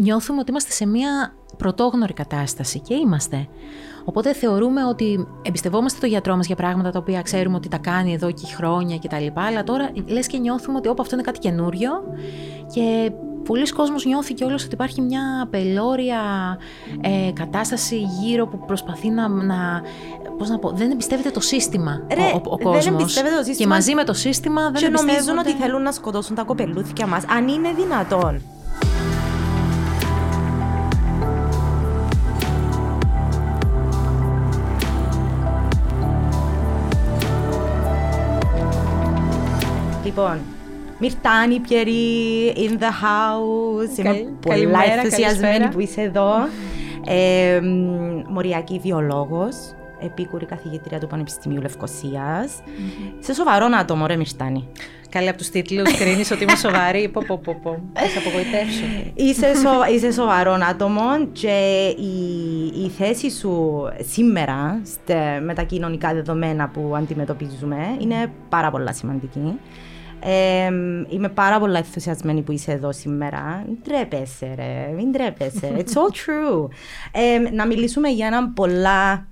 νιώθουμε ότι είμαστε σε μια πρωτόγνωρη κατάσταση και είμαστε. Οπότε θεωρούμε ότι εμπιστευόμαστε τον γιατρό μας για πράγματα τα οποία ξέρουμε ότι τα κάνει εδώ και χρόνια κτλ. Αλλά τώρα λες και νιώθουμε ότι αυτό είναι κάτι καινούριο και πολλοί κόσμος νιώθει κιόλας ότι υπάρχει μια πελώρια κατάσταση γύρω που προσπαθεί να δεν εμπιστεύεται το σύστημα ο κόσμος. Και μαζί με το σύστημα δεν εμπιστεύονται. Και νομίζουν ότι θέλουν να σκοτώσουν τα κοπελούθηκια μας, αν είναι δυνατόν. Λοιπόν, Μυρτάνη Πιερί, in the house. Είμαι πολλά ενθουσιασμένη που είσαι εδώ. Μοριακή βιολόγος, επίκουρη καθηγήτρια του Πανεπιστημίου Λευκωσίας. Είσαι σοβαρό άτομο, ρε Μυρτάνη. Καλή από τους τίτλους, κρίνεις ότι είμαι σοβαρή. Θα σε απογοητεύσω. Είσαι σοβαρό άτομο και η θέση σου σήμερα με τα κοινωνικά δεδομένα που αντιμετωπίζουμε είναι πάρα πολύ σημαντική. Είμαι πάρα πολύ ενθουσιασμένη που είσαι εδώ σήμερα. Μην τρέπεσαι. It's all true. Να μιλήσουμε για έναν πολλά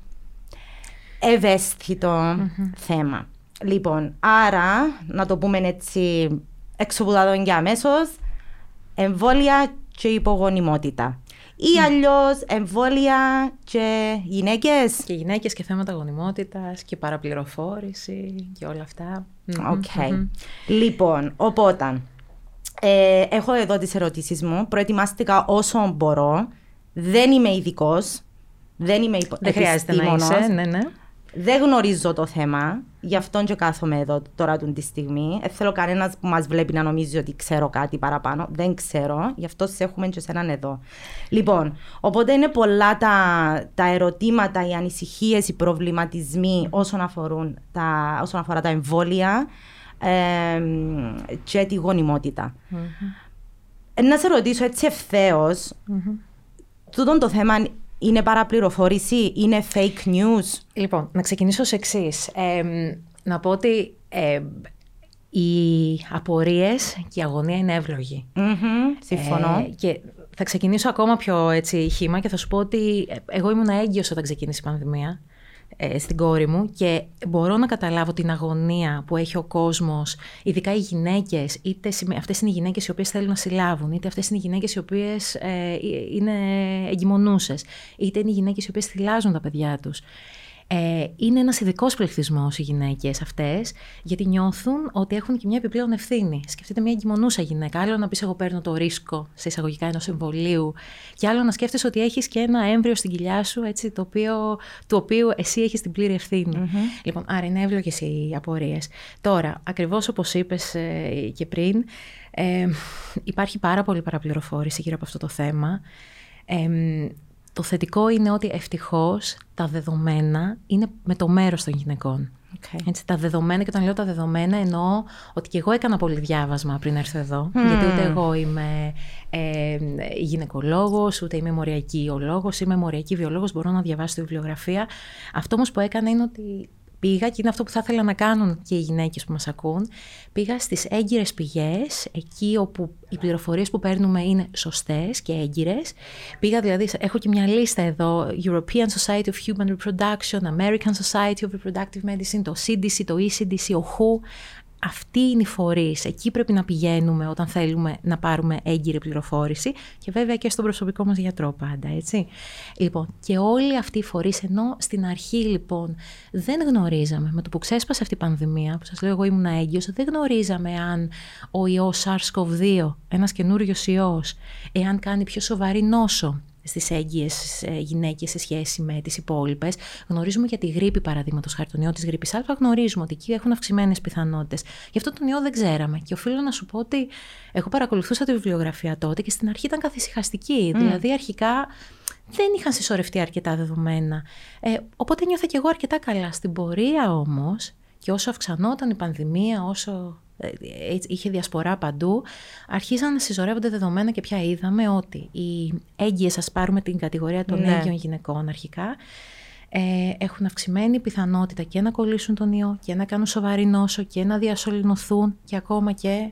ευαίσθητο θέμα. Λοιπόν, άρα, να το πούμε έτσι εξοπλισμένοι και αμέσως, εμβόλια και υπογονιμότητα. Ή αλλιώς εμβόλια και γυναίκες. Και γυναίκες και θέματα γονιμότητας και παραπληροφόρηση και όλα αυτά. Λοιπόν, οπότε, έχω εδώ τις ερωτήσεις μου. Προετοιμάστηκα όσο μπορώ. Δεν είμαι ειδικός. Δεν είμαι επιστήμονος. Δεν χρειάζεται να είσαι, ναι. Δεν γνωρίζω το θέμα, γι' αυτόν και κάθομαι εδώ τώρα τη στιγμή. Δεν θέλω κανένας που μας βλέπει να νομίζει ότι ξέρω κάτι παραπάνω. Δεν ξέρω, γι' αυτό σε έχουμε και σέναν εδώ. Λοιπόν, οπότε είναι πολλά τα ερωτήματα, οι ανησυχίες, οι προβληματισμοί όσον αφορά τα εμβόλια και τη γονιμότητα. Να σε ρωτήσω έτσι ευθέως, τούτον το θέμα είναι παραπληροφόρηση, είναι fake news? Λοιπόν, να ξεκινήσω ως εξής. Να πω ότι οι απορίες και η αγωνία είναι εύλογη. Συμφωνώ. Και θα ξεκινήσω ακόμα πιο έτσι χύμα και θα σου πω ότι εγώ ήμουν έγκυος όταν ξεκίνησε η πανδημία στην κόρη μου και μπορώ να καταλάβω την αγωνία που έχει ο κόσμος, ειδικά οι γυναίκες, είτε αυτές είναι οι γυναίκες οι οποίες θέλουν να συλλάβουν, είτε αυτές είναι οι γυναίκες οι οποίες είναι εγκυμονούσες, είτε είναι οι γυναίκες οι οποίες θυλάζουν τα παιδιά τους. Είναι ένας ειδικός πληθυσμός οι γυναίκες αυτές, γιατί νιώθουν ότι έχουν και μια επιπλέον ευθύνη. Σκεφτείτε μια εγκυμονούσα γυναίκα. Άλλο να πεις εγώ παίρνω το ρίσκο σε εισαγωγικά ενός εμβολίου, και άλλο να σκέφτεσαι ότι έχεις και ένα έμβριο στην κοιλιά σου, έτσι, το οποίο εσύ έχεις την πλήρη ευθύνη. Λοιπόν, άρα είναι εύλογες οι απορίες. Τώρα, ακριβώς όπως είπες και πριν, υπάρχει πάρα πολύ παραπληροφόρηση γύρω από αυτό το θέμα. Το θετικό είναι ότι ευτυχώς τα δεδομένα είναι με το μέρος των γυναικών. Έτσι, τα δεδομένα, και όταν λέω τα δεδομένα εννοώ ότι και εγώ έκανα πολύ διάβασμα πριν έρθω εδώ, γιατί ούτε εγώ είμαι γυναικολόγος, ούτε είμαι μοριακή ολόγος, είμαι μοριακή βιολόγος, μπορώ να διαβάσω τη βιβλιογραφία. Αυτό όμως που έκανα είναι ότι πήγα, και είναι αυτό που θα ήθελα να κάνουν και οι γυναίκες που μας ακούν, πήγα στις έγκυρες πηγές, εκεί όπου οι πληροφορίες που παίρνουμε είναι σωστές και έγκυρες. Πήγα δηλαδή, έχω και μια λίστα εδώ, European Society of Human Reproduction, American Society of Reproductive Medicine, το CDC, το ECDC, ο WHO. Αυτοί είναι οι φορείς, εκεί πρέπει να πηγαίνουμε όταν θέλουμε να πάρουμε έγκυρη πληροφόρηση, και βέβαια και στον προσωπικό μας γιατρό πάντα, έτσι. Λοιπόν, και όλοι αυτοί οι φορείς, ενώ στην αρχή λοιπόν δεν γνωρίζαμε, με το που ξέσπασε αυτή η πανδημία, που σας λέω εγώ ήμουν έγκυος, δεν γνωρίζαμε αν ο ιός SARS-CoV-2, ένας καινούριος ιός, εάν κάνει πιο σοβαρή νόσο στις έγκυες γυναίκες σε σχέση με τις υπόλοιπες. Γνωρίζουμε για τη γρίπη, παραδείγματος χάρη, τον ιό της γρίπης Α, γνωρίζουμε ότι εκεί έχουν αυξημένες πιθανότητες. Γι' αυτό τον ιό δεν ξέραμε. Και οφείλω να σου πω ότι εγώ παρακολουθούσα τη βιβλιογραφία τότε και στην αρχή ήταν καθησυχαστική. Δηλαδή, αρχικά δεν είχαν συσσωρευτεί αρκετά δεδομένα. Οπότε νιώθα και εγώ αρκετά καλά. Στην πορεία όμως, και όσο αυξανόταν η πανδημία, όσο είχε διασπορά παντού, αρχίζαν να συσσωρεύονται δεδομένα, και πια είδαμε ότι οι έγκυες, ας πάρουμε την κατηγορία των έγκυων γυναικών αρχικά, έχουν αυξημένη πιθανότητα και να κολλήσουν τον ιό και να κάνουν σοβαρή νόσο και να διασωληνωθούν και ακόμα και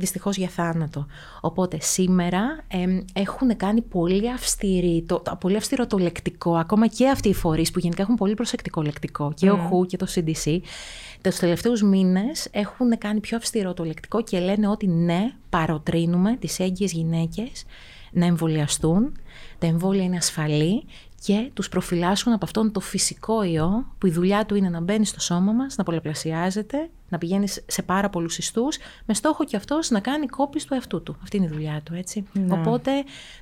δυστυχώς για θάνατο. Οπότε σήμερα έχουν κάνει πολύ, πολύ αυστηρό το λεκτικό, ακόμα και αυτοί οι φορείς που γενικά έχουν πολύ προσεκτικό λεκτικό, και ο WHO και το CDC, τους τελευταίους μήνες έχουν κάνει πιο αυστηρό το λεκτικό και λένε ότι ναι, παροτρύνουμε τις έγκυες γυναίκες να εμβολιαστούν, τα εμβόλια είναι ασφαλή και τους προφυλάσσουν από αυτόν το φυσικό ιό που η δουλειά του είναι να μπαίνει στο σώμα μας, να πολλαπλασιάζεται, να πηγαίνει σε πάρα πολλούς ιστούς, με στόχο και αυτός να κάνει κόπη του εαυτού του. Αυτή είναι η δουλειά του, έτσι. Ναι. Οπότε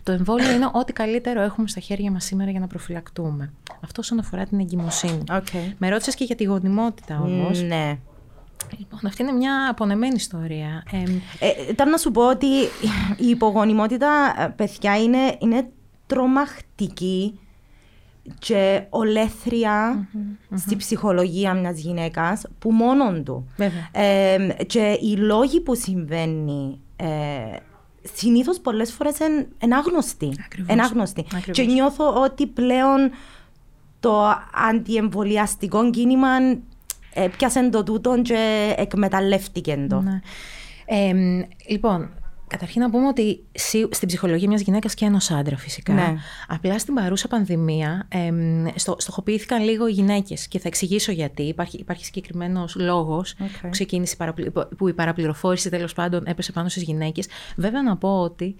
το εμβόλιο είναι ό,τι καλύτερο έχουμε στα χέρια μας σήμερα για να προφυλακτούμε. Αυτό όσον αφορά την εγκυμοσύνη. Okay. Με ρώτησες και για τη γονιμότητα όμως. Ναι. Λοιπόν, αυτή είναι μια απονεμένη ιστορία. Ήταν να σου πω ότι η υπογονιμότητα, παιδιά, είναι τρομακτική και ολέθρια στη ψυχολογία μιας γυναίκας που μόνον του. Και οι λόγοι που συμβαίνει συνήθως πολλές φορές είναι άγνωστοι. Και νιώθω ότι πλέον το αντιεμβολιαστικό κίνημα πιάσε το τούτον και εκμεταλλεύτηκε το. Ναι. Λοιπόν, καταρχήν να πούμε ότι στην ψυχολογία μιας γυναίκας και ενός άντρα φυσικά. Ναι. Απλά στην παρούσα πανδημία στοχοποιήθηκαν λίγο οι γυναίκες και θα εξηγήσω γιατί. Υπάρχει συγκεκριμένος λόγος που ξεκίνησε, που η παραπληροφόρηση τέλος πάντων έπεσε πάνω στις γυναίκες. Βέβαια να πω ότι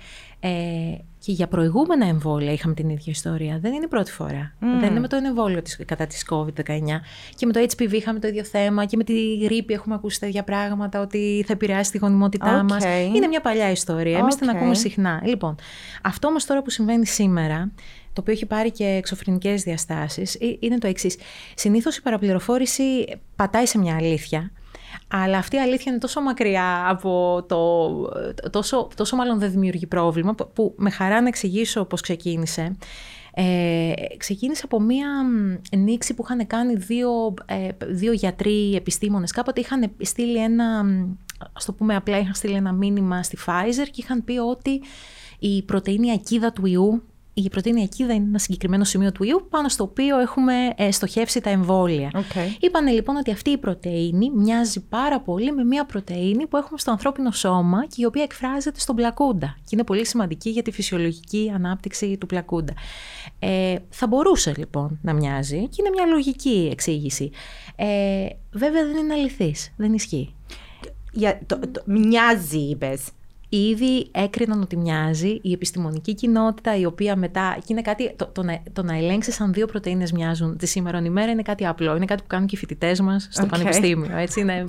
και για προηγούμενα εμβόλια είχαμε την ίδια ιστορία. Δεν είναι η πρώτη φορά. Δεν είναι με το εμβόλιο κατά της COVID-19. Και με το HPV είχαμε το ίδιο θέμα. Και με τη γρίπη έχουμε ακούσει τέτοια πράγματα, ότι θα επηρεάσει τη γονιμότητά μας. Είναι μια παλιά ιστορία. Εμείς την ακούμε συχνά. Λοιπόν, αυτό όμως τώρα που συμβαίνει σήμερα, το οποίο έχει πάρει και εξωφρενικές διαστάσεις, είναι το εξής. Συνήθως η παραπληροφόρηση πατάει σε μια αλήθεια. Αλλά αυτή η αλήθεια είναι τόσο μακριά από τόσο μάλλον δεν δημιουργεί πρόβλημα, που με χαρά να εξηγήσω πώς ξεκίνησε. Ξεκίνησε από μία νήξη που είχαν κάνει δύο γιατροί επιστήμονες. Κάποτε είχαν στείλει ένα μήνυμα στη Pfizer και είχαν πει ότι η πρωτεΐνη ακίδα του ιού, η πρωτεΐνη ακίδα είναι ένα συγκεκριμένο σημείο του ιού πάνω στο οποίο έχουμε στοχεύσει τα εμβόλια. Είπανε λοιπόν ότι αυτή η πρωτεΐνη μοιάζει πάρα πολύ με μια πρωτεΐνη που έχουμε στο ανθρώπινο σώμα και η οποία εκφράζεται στον πλακούντα και είναι πολύ σημαντική για τη φυσιολογική ανάπτυξη του πλακούντα. Θα μπορούσε λοιπόν να μοιάζει και είναι μια λογική εξήγηση. Βέβαια δεν είναι αληθής, δεν ισχύει. Μοιάζει, είπες. Ήδη έκριναν ότι μοιάζει η επιστημονική κοινότητα, η οποία μετά. Και είναι κάτι, το να ελέγξεις αν δύο πρωτεΐνες μοιάζουν τη σήμερον ημέρα είναι κάτι απλό. Είναι κάτι που κάνουν και οι φοιτητές μας στο πανεπιστήμιο. Έτσι, είναι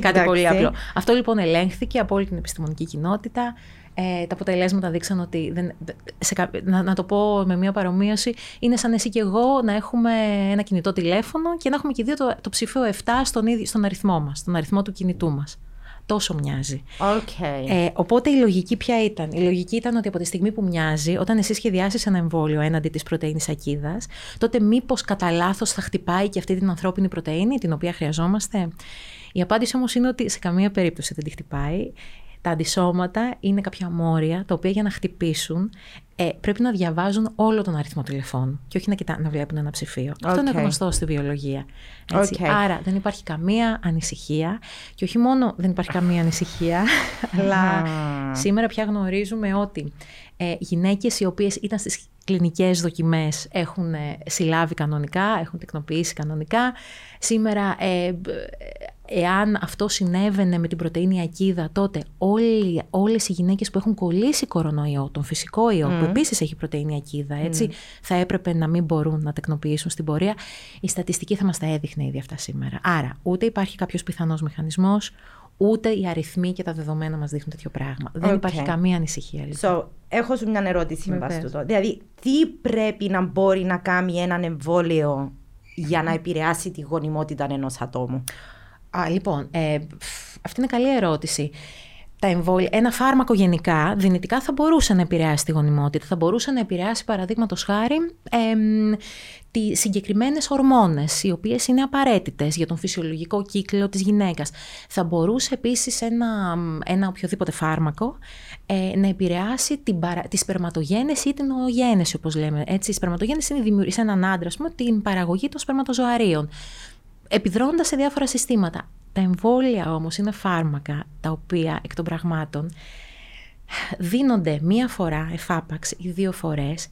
κάτι πολύ απλό. Αυτό λοιπόν ελέγχθηκε από όλη την επιστημονική κοινότητα. Τα αποτελέσματα δείξαν ότι. Να το πω με μία παρομοίωση, είναι σαν εσύ και εγώ να έχουμε ένα κινητό τηλέφωνο και να έχουμε και δύο το ψηφίο 7 στον αριθμό μας, στον αριθμό του κινητού μας. Τόσο μοιάζει. Οπότε η λογική ποια ήταν? Η λογική ήταν ότι από τη στιγμή που μοιάζει, όταν εσύ σχεδιάσεις ένα εμβόλιο έναντι της πρωτεΐνης ακίδας, τότε μήπως κατά λάθος θα χτυπάει και αυτή την ανθρώπινη πρωτεΐνη την οποία χρειαζόμαστε? Η απάντηση όμως είναι ότι σε καμία περίπτωση δεν τη χτυπάει. Τα αντισώματα είναι κάποια μόρια τα οποία για να χτυπήσουν πρέπει να διαβάζουν όλο τον αριθμό τηλεφώνου και όχι να βλέπουν ένα ψηφίο. Αυτό είναι γνωστό στη βιολογία. Έτσι. Άρα δεν υπάρχει καμία ανησυχία και όχι μόνο δεν υπάρχει καμία ανησυχία, αλλά σήμερα πια γνωρίζουμε ότι γυναίκες οι οποίες ήταν στις κλινικές δοκιμές έχουν συλλάβει κανονικά, έχουν τεκνοποιήσει κανονικά. Σήμερα εάν αυτό συνέβαινε με την πρωτεΐνη ακίδα, τότε όλες οι γυναίκες που έχουν κολλήσει κορονοϊό, τον φυσικό ιό που επίσης έχει πρωτεΐνη ακίδα, έτσι, θα έπρεπε να μην μπορούν να τεκνοποιήσουν στην πορεία. Η στατιστική θα μας τα έδειχνε ήδη αυτά σήμερα. Άρα ούτε υπάρχει κάποιος πιθανός μηχανισμός, ούτε οι αριθμοί και τα δεδομένα μας δείχνουν τέτοιο πράγμα. Δεν υπάρχει καμία ανησυχία. Λοιπόν. Έχω σου μια ερώτηση με βάση τούτο. Δηλαδή, τι πρέπει να μπορεί να κάνει έναν εμβόλιο για να επηρεάσει τη γονιμότητα ενός ατόμου? Λοιπόν, αυτή είναι καλή ερώτηση. Ένα φάρμακο γενικά, δυνητικά, θα μπορούσε να επηρεάσει τη γονιμότητα. Θα μπορούσε να επηρεάσει, παραδείγματος χάρη, τις συγκεκριμένες ορμόνες, οι οποίες είναι απαραίτητες για τον φυσιολογικό κύκλο της γυναίκας. Θα μπορούσε επίσης ένα οποιοδήποτε φάρμακο να επηρεάσει τη σπερματογένεση ή την οογένεση, όπως λέμε. Έτσι, η σπερματογένεση είναι δημιουργεί σε έναν άντρα, την παραγωγή των σπερματοζωαρίων, επιδρώντας σε διάφορα συστήματα. Τα εμβόλια όμως είναι φάρμακα τα οποία εκ των πραγμάτων δίνονται μία φορά εφάπαξ ή δύο φορές,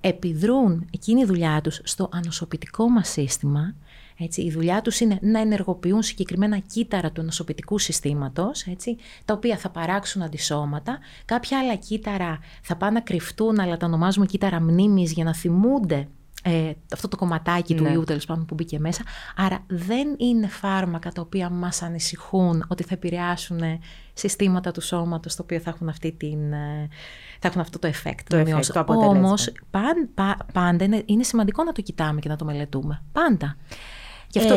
επιδρούν εκείνη η δουλειά τους στο ανοσοποιητικό μας σύστημα. Έτσι, η δουλειά τους είναι να ενεργοποιούν συγκεκριμένα κύτταρα του ανοσοποιητικού συστήματος, έτσι, τα οποία θα παράξουν αντισώματα. Κάποια άλλα κύτταρα θα πάνε να κρυφτούν, αλλά τα ονομάζουμε κύτταρα μνήμης για να θυμούνται αυτό το κομματάκι του ιού, τέλος πάντων, που μπήκε μέσα. Άρα δεν είναι φάρμακα τα οποία μας ανησυχούν ότι θα επηρεάσουν συστήματα του σώματος, τα οποία θα έχουν, θα έχουν αυτό το effect. Όμως πάντα είναι σημαντικό να το κοιτάμε και να το μελετούμε. Πάντα. Γι' αυτό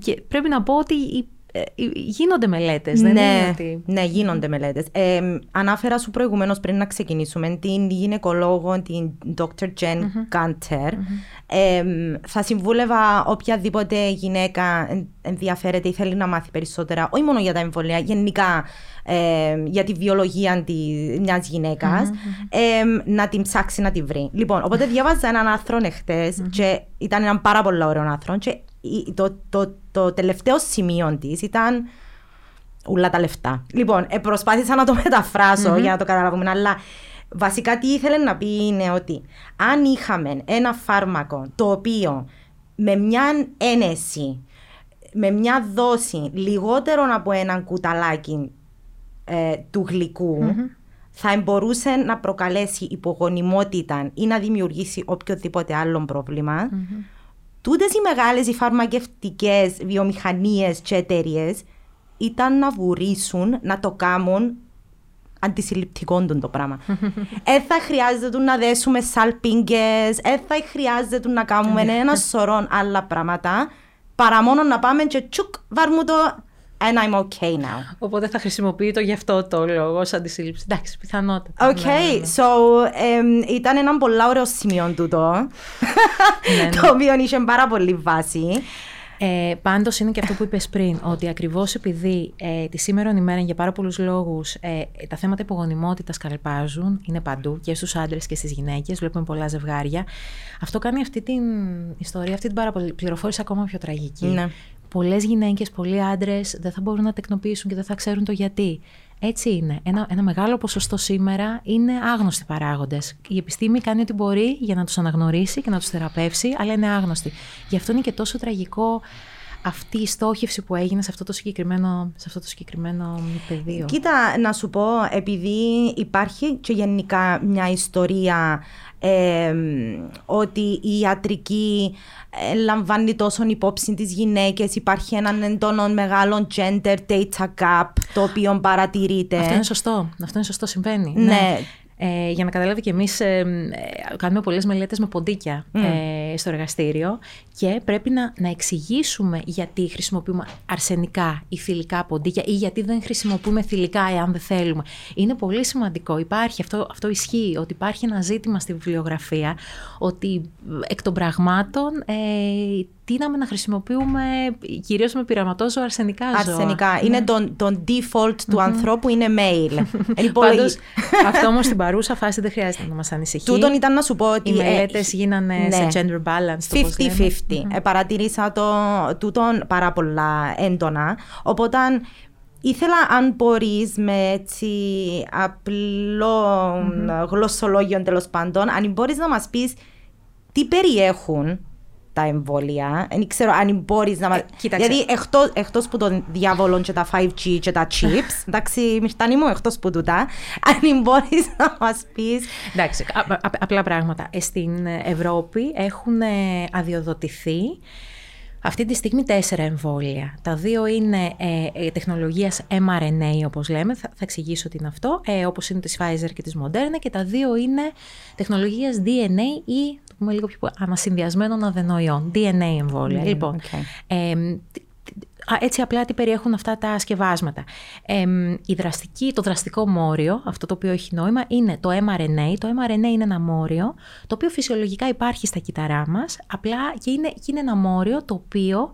και πρέπει να πω ότι γίνονται μελέτες, δεν είναι ότι... Ναι, γίνονται μελέτες. Ανάφερα σου προηγουμένως πριν να ξεκινήσουμε την γυναικολόγο, την Dr. Jen Gunter. Θα συμβούλευα οποιαδήποτε γυναίκα ενδιαφέρεται ή θέλει να μάθει περισσότερα, όχι μόνο για τα εμβόλια, γενικά για τη βιολογία μιας γυναίκας, να την ψάξει, να την βρει. Λοιπόν, οπότε διάβαζα έναν άρθρο εχθές και ήταν έναν πάρα πολύ ωραίο άρθρο. Το τελευταίο σημείο της ήταν ούλα τα λεφτά. Λοιπόν, προσπάθησα να το μεταφράσω για να το καταλάβουμε, αλλά βασικά τι ήθελε να πει είναι ότι αν είχαμε ένα φάρμακο το οποίο με μια ένεση, με μια δόση λιγότερο από έναν κουταλάκι του γλυκού, θα μπορούσε να προκαλέσει υπογονιμότητα ή να δημιουργήσει οποιοδήποτε άλλο πρόβλημα, τούτες οι μεγάλες οι φαρμακευτικές βιομηχανίες και εταιρείες ήταν να βουρήσουν να το κάνουν αντισυλληπτικόντων το πράγμα. Θα χρειάζεται να δέσουμε σαλπίνγκες, θα χρειάζεται να κάνουμε ένα σωρό άλλα πράγματα, παρά μόνο να πάμε και τσουκ, βάρμου το... And I'm okay now. Οπότε θα χρησιμοποιεί το γι' αυτό το λόγο ως αντισύλληψη. Εντάξει, πιθανότητα. Okay, so ήταν ένα πολύ ωραίο σημείο τούτο, το οποίο είχε πάρα πολύ βάση. Πάντως είναι και αυτό που είπες πριν, ότι ακριβώς επειδή τη σήμερον ημέρα για πάρα πολλούς λόγους τα θέματα υπογονιμότητας καλπάζουν, είναι παντού και στους άντρες και στις γυναίκες, βλέπουμε πολλά ζευγάρια. Αυτό κάνει αυτή την ιστορία, αυτή την παραπληροφόρηση ακόμα πιο τραγική. Ναι. Πολλές γυναίκες, πολλοί άντρες δεν θα μπορούν να τεκνοποιήσουν και δεν θα ξέρουν το γιατί. Έτσι είναι. Ένα μεγάλο ποσοστό σήμερα είναι άγνωστοι παράγοντες. Η επιστήμη κάνει ό,τι μπορεί για να τους αναγνωρίσει και να τους θεραπεύσει, αλλά είναι άγνωστοι. Γι' αυτό είναι και τόσο τραγικό αυτή η στόχευση που έγινε σε αυτό το συγκεκριμένο πεδίο. Κοίτα, να σου πω, επειδή υπάρχει και γενικά μια ιστορία ότι η ιατρική λαμβάνει τόσο υπόψη τις γυναίκες, υπάρχει έναν εντόνο μεγάλο gender data gap το οποίο παρατηρείται. Αυτό είναι σωστό, συμβαίνει. Ναι. Για να καταλάβει και εμείς, κάνουμε πολλές μελέτες με ποντίκια στο εργαστήριο και πρέπει να εξηγήσουμε γιατί χρησιμοποιούμε αρσενικά ή θηλυκά ποντίκια ή γιατί δεν χρησιμοποιούμε θηλυκά εάν δεν θέλουμε. Είναι πολύ σημαντικό. Υπάρχει, αυτό ισχύει, ότι υπάρχει ένα ζήτημα στη βιβλιογραφία, ότι εκ των πραγμάτων... Τείναμε να χρησιμοποιούμε κυρίως με πειραματόζωα αρσενικά ζώα. Είναι τον default του ανθρώπου, είναι male. Πάντως, αυτό όμως στην παρούσα φάση δεν χρειάζεται να μας ανησυχεί. Τούτον ήταν να σου πω ότι οι μελέτες γίνανε σε gender balance. 50-50. Παρατηρήσα τούτον πάρα πολλά έντονα. Οπότε ήθελα, αν μπορείς, με έτσι απλό γλωσσολόγιο τέλος πάντων, αν μπορείς να μας πεις τι περιέχουν τα εμβόλια, δεν ξέρω αν μπορείς να μας... Γιατί εκτός που των διάβολων και τα 5G και τα chips, εντάξει, Μυρτάνη μου, εκτός που τούτα, αν μπορείς να μας πεις... Εντάξει, απλά πράγματα. Στην Ευρώπη έχουν αδειοδοτηθεί αυτή τη στιγμή 4 εμβόλια. Τα 2 είναι τεχνολογίας mRNA, όπως λέμε, θα εξηγήσω τι είναι αυτό, όπως είναι της Pfizer και της Moderna, και τα 2 είναι τεχνολογίας DNA ή, το πούμε λίγο πιο ανασυνδυασμένων αδενοϊών, DNA εμβόλια. Λοιπόν, έτσι απλά τι περιέχουν αυτά τα σκευάσματα. Το δραστικό μόριο, αυτό το οποίο έχει νόημα, είναι το mRNA. Το mRNA είναι ένα μόριο, το οποίο φυσιολογικά υπάρχει στα κύτταρά μας, απλά και είναι ένα μόριο το οποίο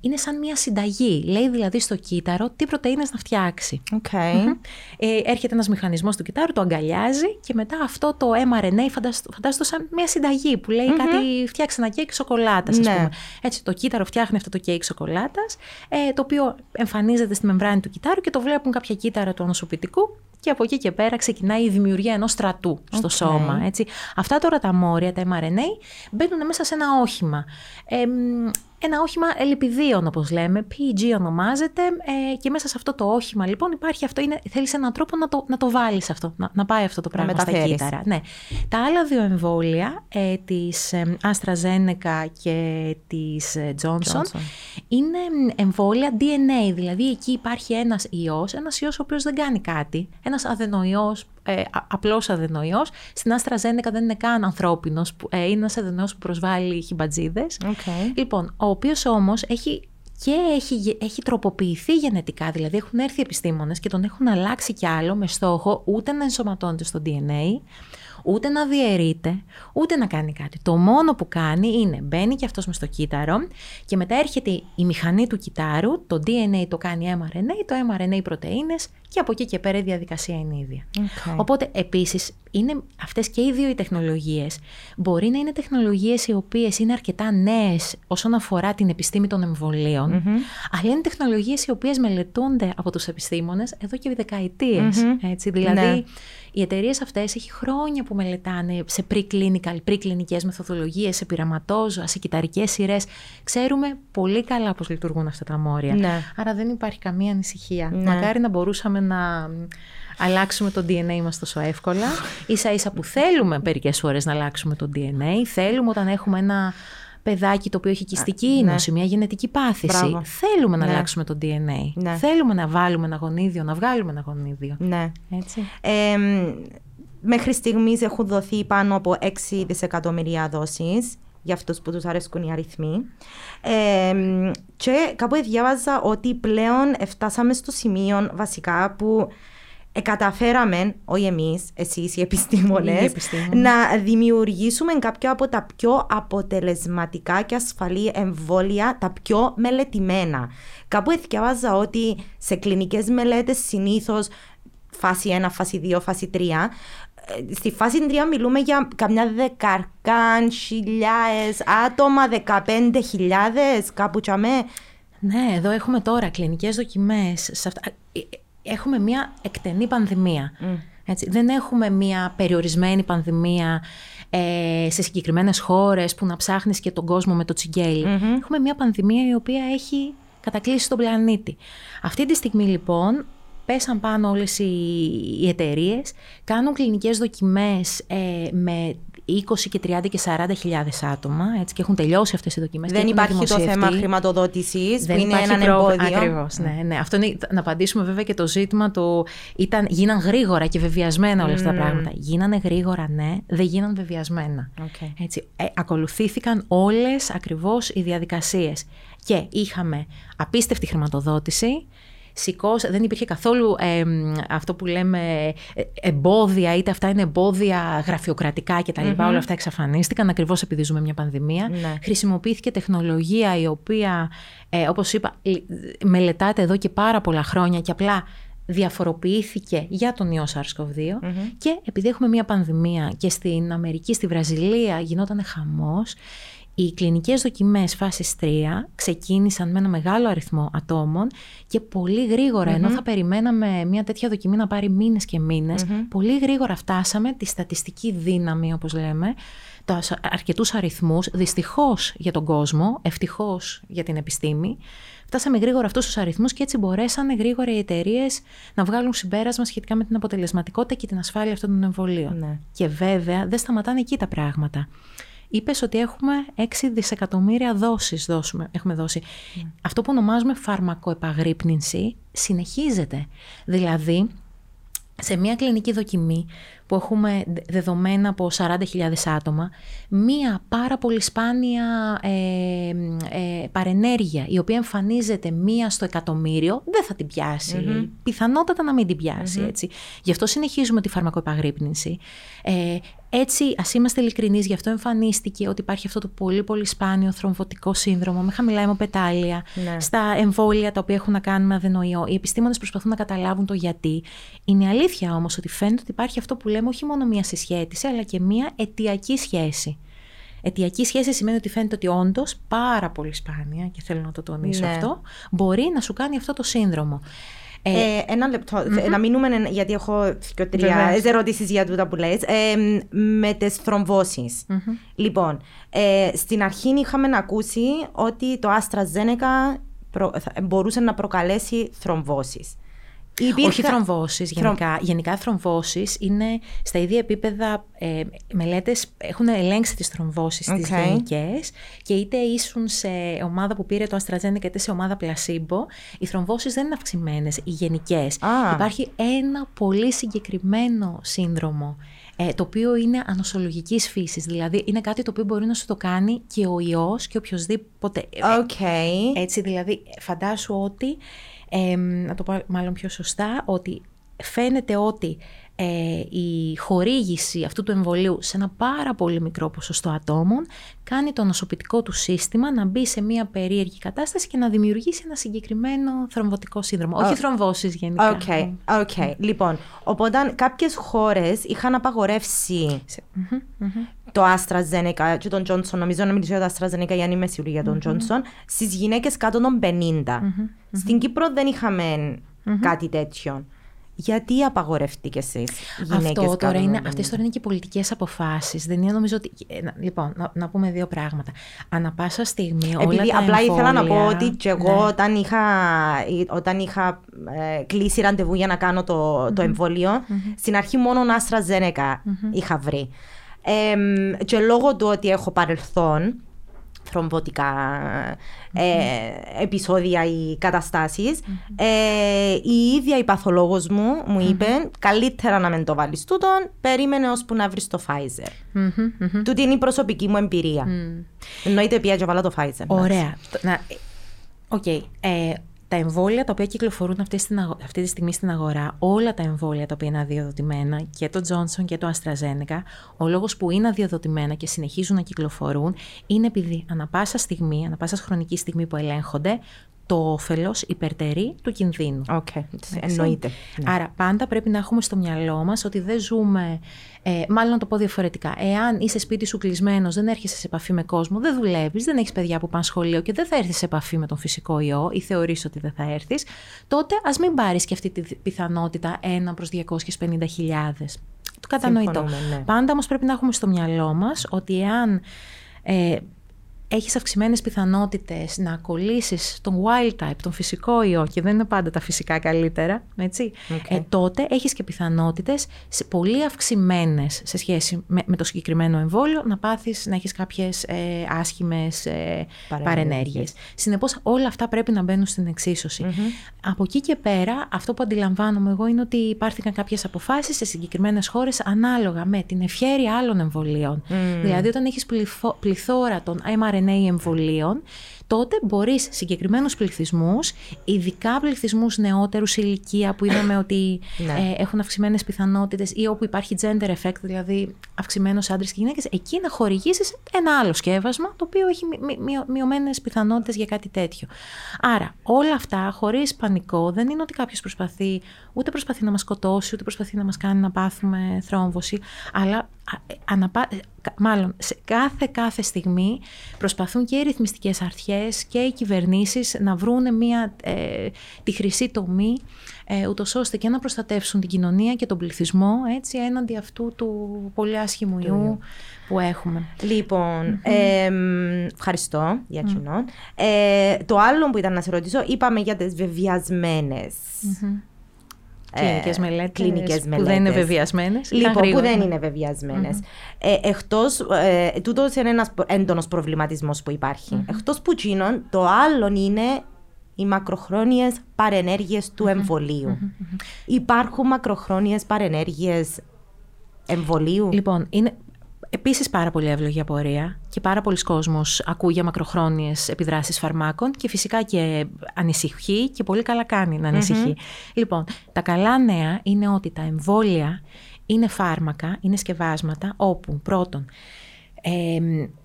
είναι σαν μια συνταγή. Λέει δηλαδή στο κύτταρο τι πρωτεΐνες να φτιάξει. Okay. Mm-hmm. Έρχεται ένας μηχανισμός του κυττάρου, το αγκαλιάζει και μετά αυτό το mRNA φαντάζεται σαν μια συνταγή που λέει κάτι, φτιάξε ένα κέικ σοκολάτας, ας πούμε. Έτσι, το κύτταρο φτιάχνει αυτό το κέικ σοκολάτας, το οποίο εμφανίζεται στη μεμβράνη του κυττάρου και το βλέπουν κάποια κύτταρα του ανοσοποιητικού. Και από εκεί και πέρα ξεκινάει η δημιουργία ενός στρατού στο σώμα. Έτσι. Αυτά τώρα τα μόρια, τα mRNA, μπαίνουν μέσα σε ένα όχημα. Ένα όχημα λιπιδίων, όπως λέμε, PEG ονομάζεται, και μέσα σε αυτό το όχημα λοιπόν υπάρχει αυτό, θέλεις έναν τρόπο να το βάλεις αυτό, να πάει αυτό το πράγμα στα κύτταρα. Ναι. Τα άλλα δύο εμβόλια, της AstraZeneca και της Johnson, είναι εμβόλια DNA, δηλαδή εκεί υπάρχει ένας ιός ο οποίος δεν κάνει κάτι, ένας αδενοϊός, απλός αδενοϊός. Στην AstraZeneca δεν είναι καν ανθρώπινος, είναι ένας αδενοϊός που προσβάλλει χιμπατζίδες. Okay. Λοιπόν, ο οποίος όμως έχει τροποποιηθεί γενετικά, δηλαδή έχουν έρθει επιστήμονες και τον έχουν αλλάξει κι άλλο με στόχο ούτε να ενσωματώνεται στο DNA, ούτε να διαιρείται, ούτε να κάνει κάτι. Το μόνο που κάνει είναι μπαίνει και αυτός μες στο κύτταρο και μετά έρχεται η μηχανή του κυττάρου, το DNA το κάνει mRNA, το mRNA οι πρωτεΐνες και από εκεί και πέρα η διαδικασία είναι ίδια. Okay. Οπότε επίσης είναι αυτές και οι δύο οι τεχνολογίες. Μπορεί να είναι τεχνολογίες οι οποίες είναι αρκετά νέες όσον αφορά την επιστήμη των εμβολίων, αλλά είναι τεχνολογίες οι οποίες μελετούνται από τους επιστήμονες εδώ και δεκαετίες. Έτσι, δηλαδή, οι εταιρείες αυτές έχει χρόνια που μελετάνε σε preclinical, pre-κλινικές μεθοδολογίες, σε πειραματόζωα, σε κυταρικές σειρές. Ξέρουμε πολύ καλά πώς λειτουργούν αυτά τα μόρια. Ναι. Άρα δεν υπάρχει καμία ανησυχία. Ναι. Μακάρι να μπορούσαμε να αλλάξουμε το DNA μας τόσο εύκολα. Ίσα-ίσα που θέλουμε μερικές φορές να αλλάξουμε το DNA. Θέλουμε όταν έχουμε ένα παιδάκι το οποίο έχει κυστική ίνωση, μια γενετική πάθηση. Μπράβο. Θέλουμε να αλλάξουμε το DNA. Ναι. Θέλουμε να βάλουμε ένα γονίδιο, να βγάλουμε ένα γονίδιο. Ναι. Έτσι. Μέχρι στιγμής έχουν δοθεί πάνω από 6 δισεκατομμύρια δόσεις για αυτούς που τους αρέσκουν οι αριθμοί. Και κάπου διάβαζα ότι πλέον φτάσαμε στο σημείο βασικά που καταφέραμε, όχι εμείς, εσείς οι επιστήμονες, να δημιουργήσουμε κάποια από τα πιο αποτελεσματικά και ασφαλή εμβόλια, τα πιο μελετημένα. Κάπου διάβαζα ότι σε κλινικές μελέτες συνήθως φάση 1, φάση 2, φάση 3. Στη φάση 3 μιλούμε για καμιά δεκαρκάν, χιλιάδες άτομα, 15.000, κάπου τσαμέ. Ναι, εδώ έχουμε τώρα κλινικές δοκιμές. Έχουμε μια εκτενή πανδημία. Έτσι. Δεν έχουμε μια περιορισμένη πανδημία σε συγκεκριμένες χώρες που να ψάχνεις και τον κόσμο με το τσιγκέλι. Έχουμε μια πανδημία η οποία έχει κατακλείσει τον πλανήτη. Αυτή τη στιγμή λοιπόν πέσαν πάνω όλες οι εταιρείες, κάνουν κλινικές δοκιμές με 20 και 30 και 40.000 άτομα, έτσι, και έχουν τελειώσει αυτές οι δοκιμές. Δεν υπάρχει το θέμα χρηματοδότησης, δεν είναι ένα εμπόδιο. Ακριβώς, ναι. Αυτό είναι, να απαντήσουμε βέβαια και το ζήτημα του, γίναν γρήγορα και βεβιασμένα όλα αυτά τα πράγματα. Γίνανε γρήγορα, ναι, δεν γίναν βεβιασμένα. Okay. Έτσι, ακολουθήθηκαν όλες ακριβώς οι διαδικασίες και είχαμε απίστευτη χρηματοδότηση. Δεν υπήρχε καθόλου αυτό που λέμε εμπόδια, είτε αυτά είναι εμπόδια γραφειοκρατικά κτλ. Όλα αυτά εξαφανίστηκαν ακριβώς επειδή ζούμε μια πανδημία. Ναι. Χρησιμοποιήθηκε τεχνολογία η οποία, όπως είπα, μελετάται εδώ και πάρα πολλά χρόνια και απλά διαφοροποιήθηκε για τον ιό SARS-CoV-2 και επειδή έχουμε μια πανδημία και στην Αμερική, στη Βραζιλία γινόταν χαμός. Οι κλινικές δοκιμές φάσης 3 ξεκίνησαν με ένα μεγάλο αριθμό ατόμων και πολύ γρήγορα, ενώ θα περιμέναμε μια τέτοια δοκιμή να πάρει μήνες και μήνες, πολύ γρήγορα φτάσαμε τη στατιστική δύναμη, όπως λέμε, αρκετούς αριθμούς, δυστυχώς για τον κόσμο, ευτυχώς για την επιστήμη. Φτάσαμε γρήγορα αυτούς τους αριθμούς και έτσι μπορέσανε γρήγορα οι εταιρείες να βγάλουν συμπέρασμα σχετικά με την αποτελεσματικότητα και την ασφάλεια αυτών των εμβολίων. Ναι. Και βέβαια δεν σταματάνε εκεί τα πράγματα. Είπες ότι έχουμε 6 δισεκατομμύρια δόσεις έχουμε δώσει. Αυτό που ονομάζουμε φαρμακοεπαγρύπνηση συνεχίζεται. Δηλαδή, σε μια κλινική δοκιμή που έχουμε δεδομένα από 40.000 άτομα, μια πάρα πολύ σπάνια παρενέργεια, η οποία εμφανίζεται μία στο εκατομμύριο, δεν θα την πιάσει. Πιθανότατα να μην την πιάσει. Έτσι. Γι' αυτό συνεχίζουμε τη φαρμακοεπαγρύπνηση. Έτσι, ας είμαστε ειλικρινείς, γι' αυτό εμφανίστηκε ότι υπάρχει αυτό το πολύ πολύ σπάνιο θρομβωτικό σύνδρομο με χαμηλά αιμοπετάλια, ναι, στα εμβόλια τα οποία έχουν να κάνουν με αδενοϊό. Οι επιστήμονες προσπαθούν να καταλάβουν το γιατί. Είναι αλήθεια όμως ότι φαίνεται ότι υπάρχει αυτό που λέμε όχι μόνο μία συσχέτιση, αλλά και μία αιτιακή σχέση. Αιτιακή σχέση σημαίνει ότι φαίνεται ότι όντως πάρα πολύ σπάνια, και θέλω να το τονίσω, ναι, αυτό, μπορεί να σου κάνει αυτό το σύνδρομο. Ένα λεπτό, να μείνουμε, γιατί έχω και τρία ερωτήσεις για τούτα που λες, με τις θρομβώσεις. Λοιπόν, στην αρχή είχαμε ακούσει ότι το AstraZeneca μπορούσε να προκαλέσει θρομβώσεις. Όχι θρομβώσεις γενικά. Γενικά θρομβώσεις είναι στα ίδια επίπεδα, μελέτες έχουν ελέγξει τις θρομβώσεις, okay, τις γενικές, και είτε ήσουν σε ομάδα που πήρε το AstraZeneca είτε σε ομάδα πλασίμπο, οι θρομβώσεις δεν είναι αυξημένες, οι γενικές. Υπάρχει ένα πολύ συγκεκριμένο σύνδρομο, το οποίο είναι ανοσολογικής φύσης, δηλαδή είναι κάτι το οποίο μπορεί να σου το κάνει και ο ιός και οποιοσδήποτε. Okay. Έτσι δηλαδή φαντάσου ότι... να το πω μάλλον πιο σωστά, ότι φαίνεται ότι η χορήγηση αυτού του εμβολίου σε ένα πάρα πολύ μικρό ποσοστό ατόμων κάνει το νοσοποιητικό του σύστημα να μπει σε μια περίεργη κατάσταση και να δημιουργήσει ένα συγκεκριμένο θρομβωτικό σύνδρομο. Όχι θρομβώσεις γενικά. Okay. Λοιπόν, οπότε κάποιες χώρες είχαν απαγορεύσει το AstraZeneca και τον Johnson, νομίζω να μιλήσω για το AstraZeneca, για να είμαι σίγουρη για τον Johnson, στις γυναίκες κάτω των 50. Στην Κύπρο δεν είχαμε κάτι τέτοιο. Γιατί απαγορευτήκες εσείς γυναίκες? Αυτές τώρα είναι και πολιτικές αποφάσεις. Δεν είναι, νομίζω ότι... Λοιπόν, να πούμε δύο πράγματα. Ανά πάσα στιγμή όλα τα εμβόλια... Απλά ήθελα να πω ότι και εγώ, ναι, όταν είχα κλείσει ραντεβού για να κάνω το εμβόλιο, στην αρχή μόνο AstraZeneca είχα βρει. Και λόγω του ότι έχω παρελθόν θρομβωτικά επεισόδια ή καταστάσεις, η ίδια η παθολόγος μου είπε, καλύτερα να μην το βάλεις τούτον, περίμενε ώσπου να βρεις το Pfizer. Τούτη είναι η προσωπική μου εμπειρία. Εννοείται πια και βάλα το Pfizer. Ωραία. Τα εμβόλια τα οποία κυκλοφορούν αυτή τη στιγμή στην αγορά, όλα τα εμβόλια τα οποία είναι αδειοδοτημένα, και το Johnson και το AstraZeneca, ο λόγος που είναι αδειοδοτημένα και συνεχίζουν να κυκλοφορούν είναι επειδή ανά πάσα χρονική στιγμή που ελέγχονται, το όφελος υπερτερεί του κινδύνου. Εννοείται. Ναι. Άρα πάντα πρέπει να έχουμε στο μυαλό μας ότι δεν ζούμε, μάλλον να το πω διαφορετικά, εάν είσαι σπίτι σου κλεισμένος, δεν έρχεσαι σε επαφή με κόσμο, δεν δουλεύεις, δεν έχεις παιδιά που πάνε σχολείο και δεν θα έρθεις σε επαφή με τον φυσικό ιό ή θεωρείς ότι δεν θα έρθεις, τότε ας μην πάρεις και αυτή τη πιθανότητα 1 προς 250.000. Το κατανοητό. Ναι. Πάντα όμως πρέπει να έχουμε στο μυαλό μας ότι εάν... έχεις αυξημένες πιθανότητες να κολλήσεις τον wild type, τον φυσικό ιό, και δεν είναι πάντα τα φυσικά καλύτερα, έτσι, τότε έχεις και πιθανότητες πολύ αυξημένες σε σχέση με το συγκεκριμένο εμβόλιο να πάθεις, να έχεις κάποιες άσχημες παρενέργειες. Συνεπώς όλα αυτά πρέπει να μπαίνουν στην εξίσωση. Από εκεί και πέρα, αυτό που αντιλαμβάνομαι εγώ είναι ότι υπάρθηκαν κάποιες αποφάσεις σε συγκεκριμένες χώρες ανάλογα με την ευχέρεια άλλων εμβολίων. Δηλαδή, όταν έχεις πληθώρα των mRNA εμβολίων, τότε μπορείς συγκεκριμένους πληθυσμούς, ειδικά πληθυσμούς νεότερους σε ηλικία που είδαμε ότι έχουν αυξημένες πιθανότητες, ή όπου υπάρχει gender effect, δηλαδή αυξημένος άντρες και γυναίκες, εκεί να χορηγήσεις ένα άλλο σκεύασμα το οποίο έχει μειωμένες πιθανότητες για κάτι τέτοιο. Άρα όλα αυτά χωρίς πανικό, δεν είναι ότι κάποιος ούτε προσπαθεί να μας σκοτώσει, ούτε προσπαθεί να μας κάνει να πάθουμε θρόμβωση, αλλά μάλλον σε κάθε στιγμή προσπαθούν και οι ρυθμιστικές αρχές και οι κυβερνήσεις να βρουν τη χρυσή τομή, ούτως ώστε και να προστατεύσουν την κοινωνία και τον πληθυσμό, έτσι, έναντι αυτού του πολύ άσχημου ιού που έχουμε. Λοιπόν, ευχαριστώ για κοινό. Το άλλο που ήταν να σε ρωτήσω, είπαμε για τις βεβιασμένες κλινικές μελέτες που δεν είναι βεβιασμένες. Λοιπόν, που δεν είναι βεβιασμένες. Εκτός, τούτος είναι ένας έντονος προβληματισμός που υπάρχει. Εκτός που τσίνων, το άλλο είναι οι μακροχρόνιες παρενέργειες του εμβολίου. Υπάρχουν μακροχρόνιες παρενέργειες εμβολίου? Λοιπόν, είναι... Επίσης πάρα πολύ εύλογη απορία, και πάρα πολλοί κόσμος ακούει για μακροχρόνιες επιδράσεις φαρμάκων και φυσικά και ανησυχεί, και πολύ καλά κάνει να ανησυχεί. Λοιπόν, τα καλά νέα είναι ότι τα εμβόλια είναι φάρμακα, είναι σκευάσματα όπου πρώτον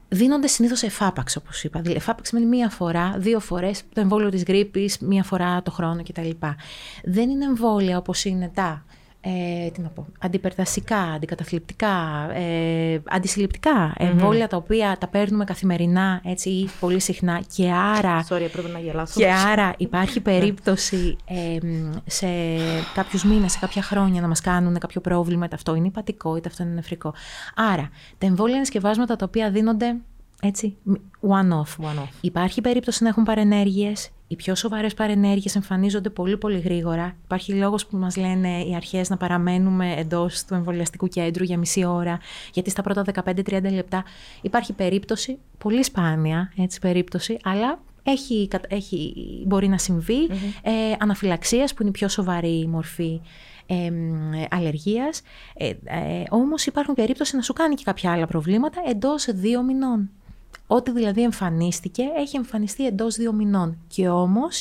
δίνονται συνήθως εφάπαξ, όπως είπα. Εφάπαξ σημαίνει μία φορά, δύο φορές, το εμβόλιο της γρίπης, μία φορά το χρόνο κτλ. Δεν είναι εμβόλια όπως είναι τα αντιπερτασικά, αντικαταθλιπτικά, αντισυλληπτικά εμβόλια, τα οποία τα παίρνουμε καθημερινά έτσι, ή πολύ συχνά και άρα, υπάρχει περίπτωση σε κάποιους μήνες, σε κάποια χρόνια να μας κάνουν κάποιο πρόβλημα, είτε αυτό είναι υπατικό είτε αυτό είναι νεφρικό. Άρα τα εμβόλια είναι σκευάσματα τα οποία δίνονται έτσι, one off. Υπάρχει περίπτωση να έχουν παρενέργειες. Οι πιο σοβαρές παρενέργειες εμφανίζονται πολύ πολύ γρήγορα. Υπάρχει λόγος που μας λένε οι αρχές να παραμένουμε εντός του εμβολιαστικού κέντρου για μισή ώρα, γιατί στα πρώτα 15-30 λεπτά υπάρχει περίπτωση, πολύ σπάνια έτσι περίπτωση, αλλά μπορεί να συμβεί, αναφυλαξίας που είναι η πιο σοβαρή μορφή αλλεργίας. Όμως υπάρχουν περίπτωση να σου κάνει και κάποια άλλα προβλήματα εντός 2 μηνών. Ό,τι δηλαδή εμφανίστηκε, έχει εμφανιστεί εντός 2 μηνών. Και όμως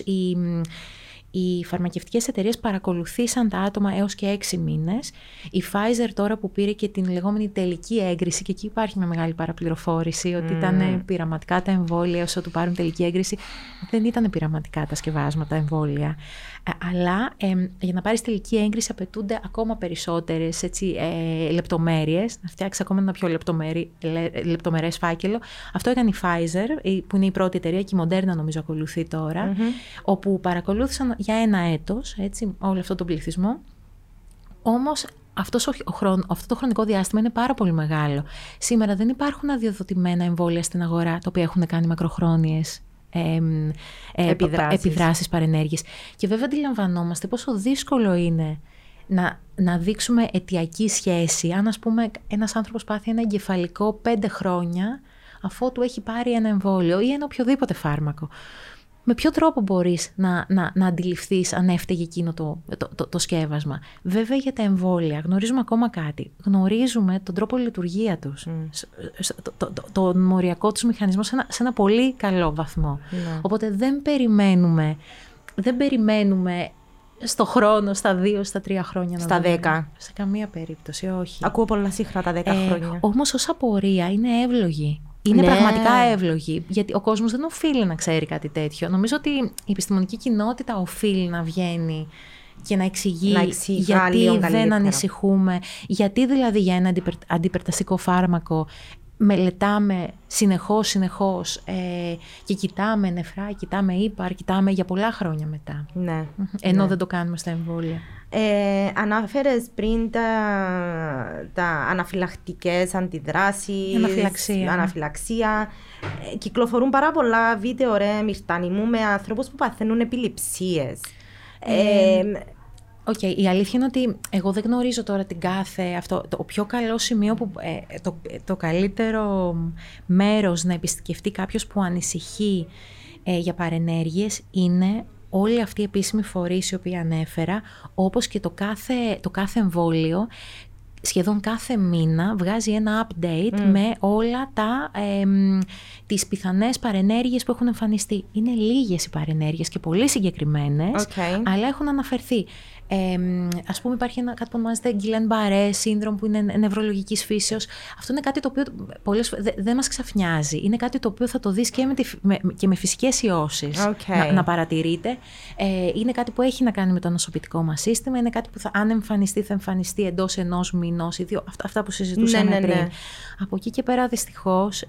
οι φαρμακευτικές εταιρείες παρακολουθήσαν τα άτομα έως και 6 μήνες. Η Pfizer τώρα που πήρε και την λεγόμενη τελική έγκριση, και εκεί υπάρχει μια μεγάλη παραπληροφόρηση ότι ήταν πειραματικά τα εμβόλια, όσο του πάρουν τελική έγκριση. Δεν ήταν πειραματικά τα σκευάσματα εμβόλια. Αλλά για να πάρεις τελική έγκριση απαιτούνται ακόμα περισσότερες λεπτομέρειες, να φτιάξεις ακόμα ένα πιο λεπτομερές φάκελο. Αυτό έκανε η Pfizer, που είναι η πρώτη εταιρεία, και η Moderna νομίζω ακολουθεί τώρα, όπου παρακολούθησαν για 1 έτος έτσι, όλο αυτό τον πληθυσμό. Όμως αυτό το χρονικό διάστημα είναι πάρα πολύ μεγάλο. Σήμερα δεν υπάρχουν αδειοδοτημένα εμβόλια στην αγορά, τα οποία έχουν κάνει μακροχρόνιες επιδράσεις, παρενέργειες. Και βέβαια αντιλαμβανόμαστε πόσο δύσκολο είναι να δείξουμε αιτιακή σχέση. Αν ας πούμε ένας άνθρωπος πάθει ένα εγκεφαλικό 5 χρόνια αφού του έχει πάρει ένα εμβόλιο ή ένα οποιοδήποτε φάρμακο, με ποιο τρόπο μπορείς να αντιληφθείς αν έφταιγε εκείνο το σκεύασμα. Βέβαια για τα εμβόλια γνωρίζουμε ακόμα κάτι. Γνωρίζουμε τον τρόπο λειτουργία τους, τον μοριακό τους μηχανισμό σε ένα πολύ καλό βαθμό. Οπότε δεν περιμένουμε στο χρόνο, στα 2, στα 3 χρόνια. Στα 10. Σε καμία περίπτωση, όχι. Ακούω πολλά σύχρα τα 10 χρόνια. Όμως ως απορία είναι εύλογη. Είναι πραγματικά εύλογη, γιατί ο κόσμος δεν οφείλει να ξέρει κάτι τέτοιο. Νομίζω ότι η επιστημονική κοινότητα οφείλει να βγαίνει και να εξηγεί γιατί δεν ανησυχούμε, γιατί δηλαδή για ένα αντιπερτασικό φάρμακο μελετάμε συνεχώς και κοιτάμε νεφρά, κοιτάμε ύπαρ, κοιτάμε για πολλά χρόνια μετά. Ναι. Ενώ δεν το κάνουμε στα εμβόλια. Ανάφερες πριν τα αναφυλακτικές αντιδράσεις, αναφυλαξία. Κυκλοφορούν πάρα πολλά βίντεο, Μυρτάνη μου, με ανθρώπους που παθαίνουν επιληψίες. Η αλήθεια είναι ότι εγώ δεν γνωρίζω τώρα την κάθε αυτό. Το πιο καλό σημείο, το καλύτερο μέρος να επισκεφτεί κάποιος που ανησυχεί για παρενέργειες είναι όλοι αυτοί οι επίσημοι φορείς οι οποίοι ανέφερα, όπως και το κάθε εμβόλιο. Σχεδόν κάθε μήνα βγάζει ένα update με όλα τις πιθανές παρενέργειες που έχουν εμφανιστεί. Είναι λίγες οι παρενέργειες και πολύ συγκεκριμένες, αλλά έχουν αναφερθεί. Ας πούμε υπάρχει κάτι που ονομάζεται Guillain-Barré σύνδρομο, που είναι νευρολογικής φύσεως. Αυτό είναι κάτι το οποίο δεν μας ξαφνιάζει. Είναι κάτι το οποίο θα το δεις και με φυσικές ιώσεις να παρατηρείτε. Είναι κάτι που έχει να κάνει με το νοσοποιητικό μας σύστημα. Είναι κάτι που αν εμφανιστεί, θα εμφανιστεί εντός 1 μηνός ή 2. Αυτά που συζητούσαμε πριν. Από εκεί και πέρα δυστυχώς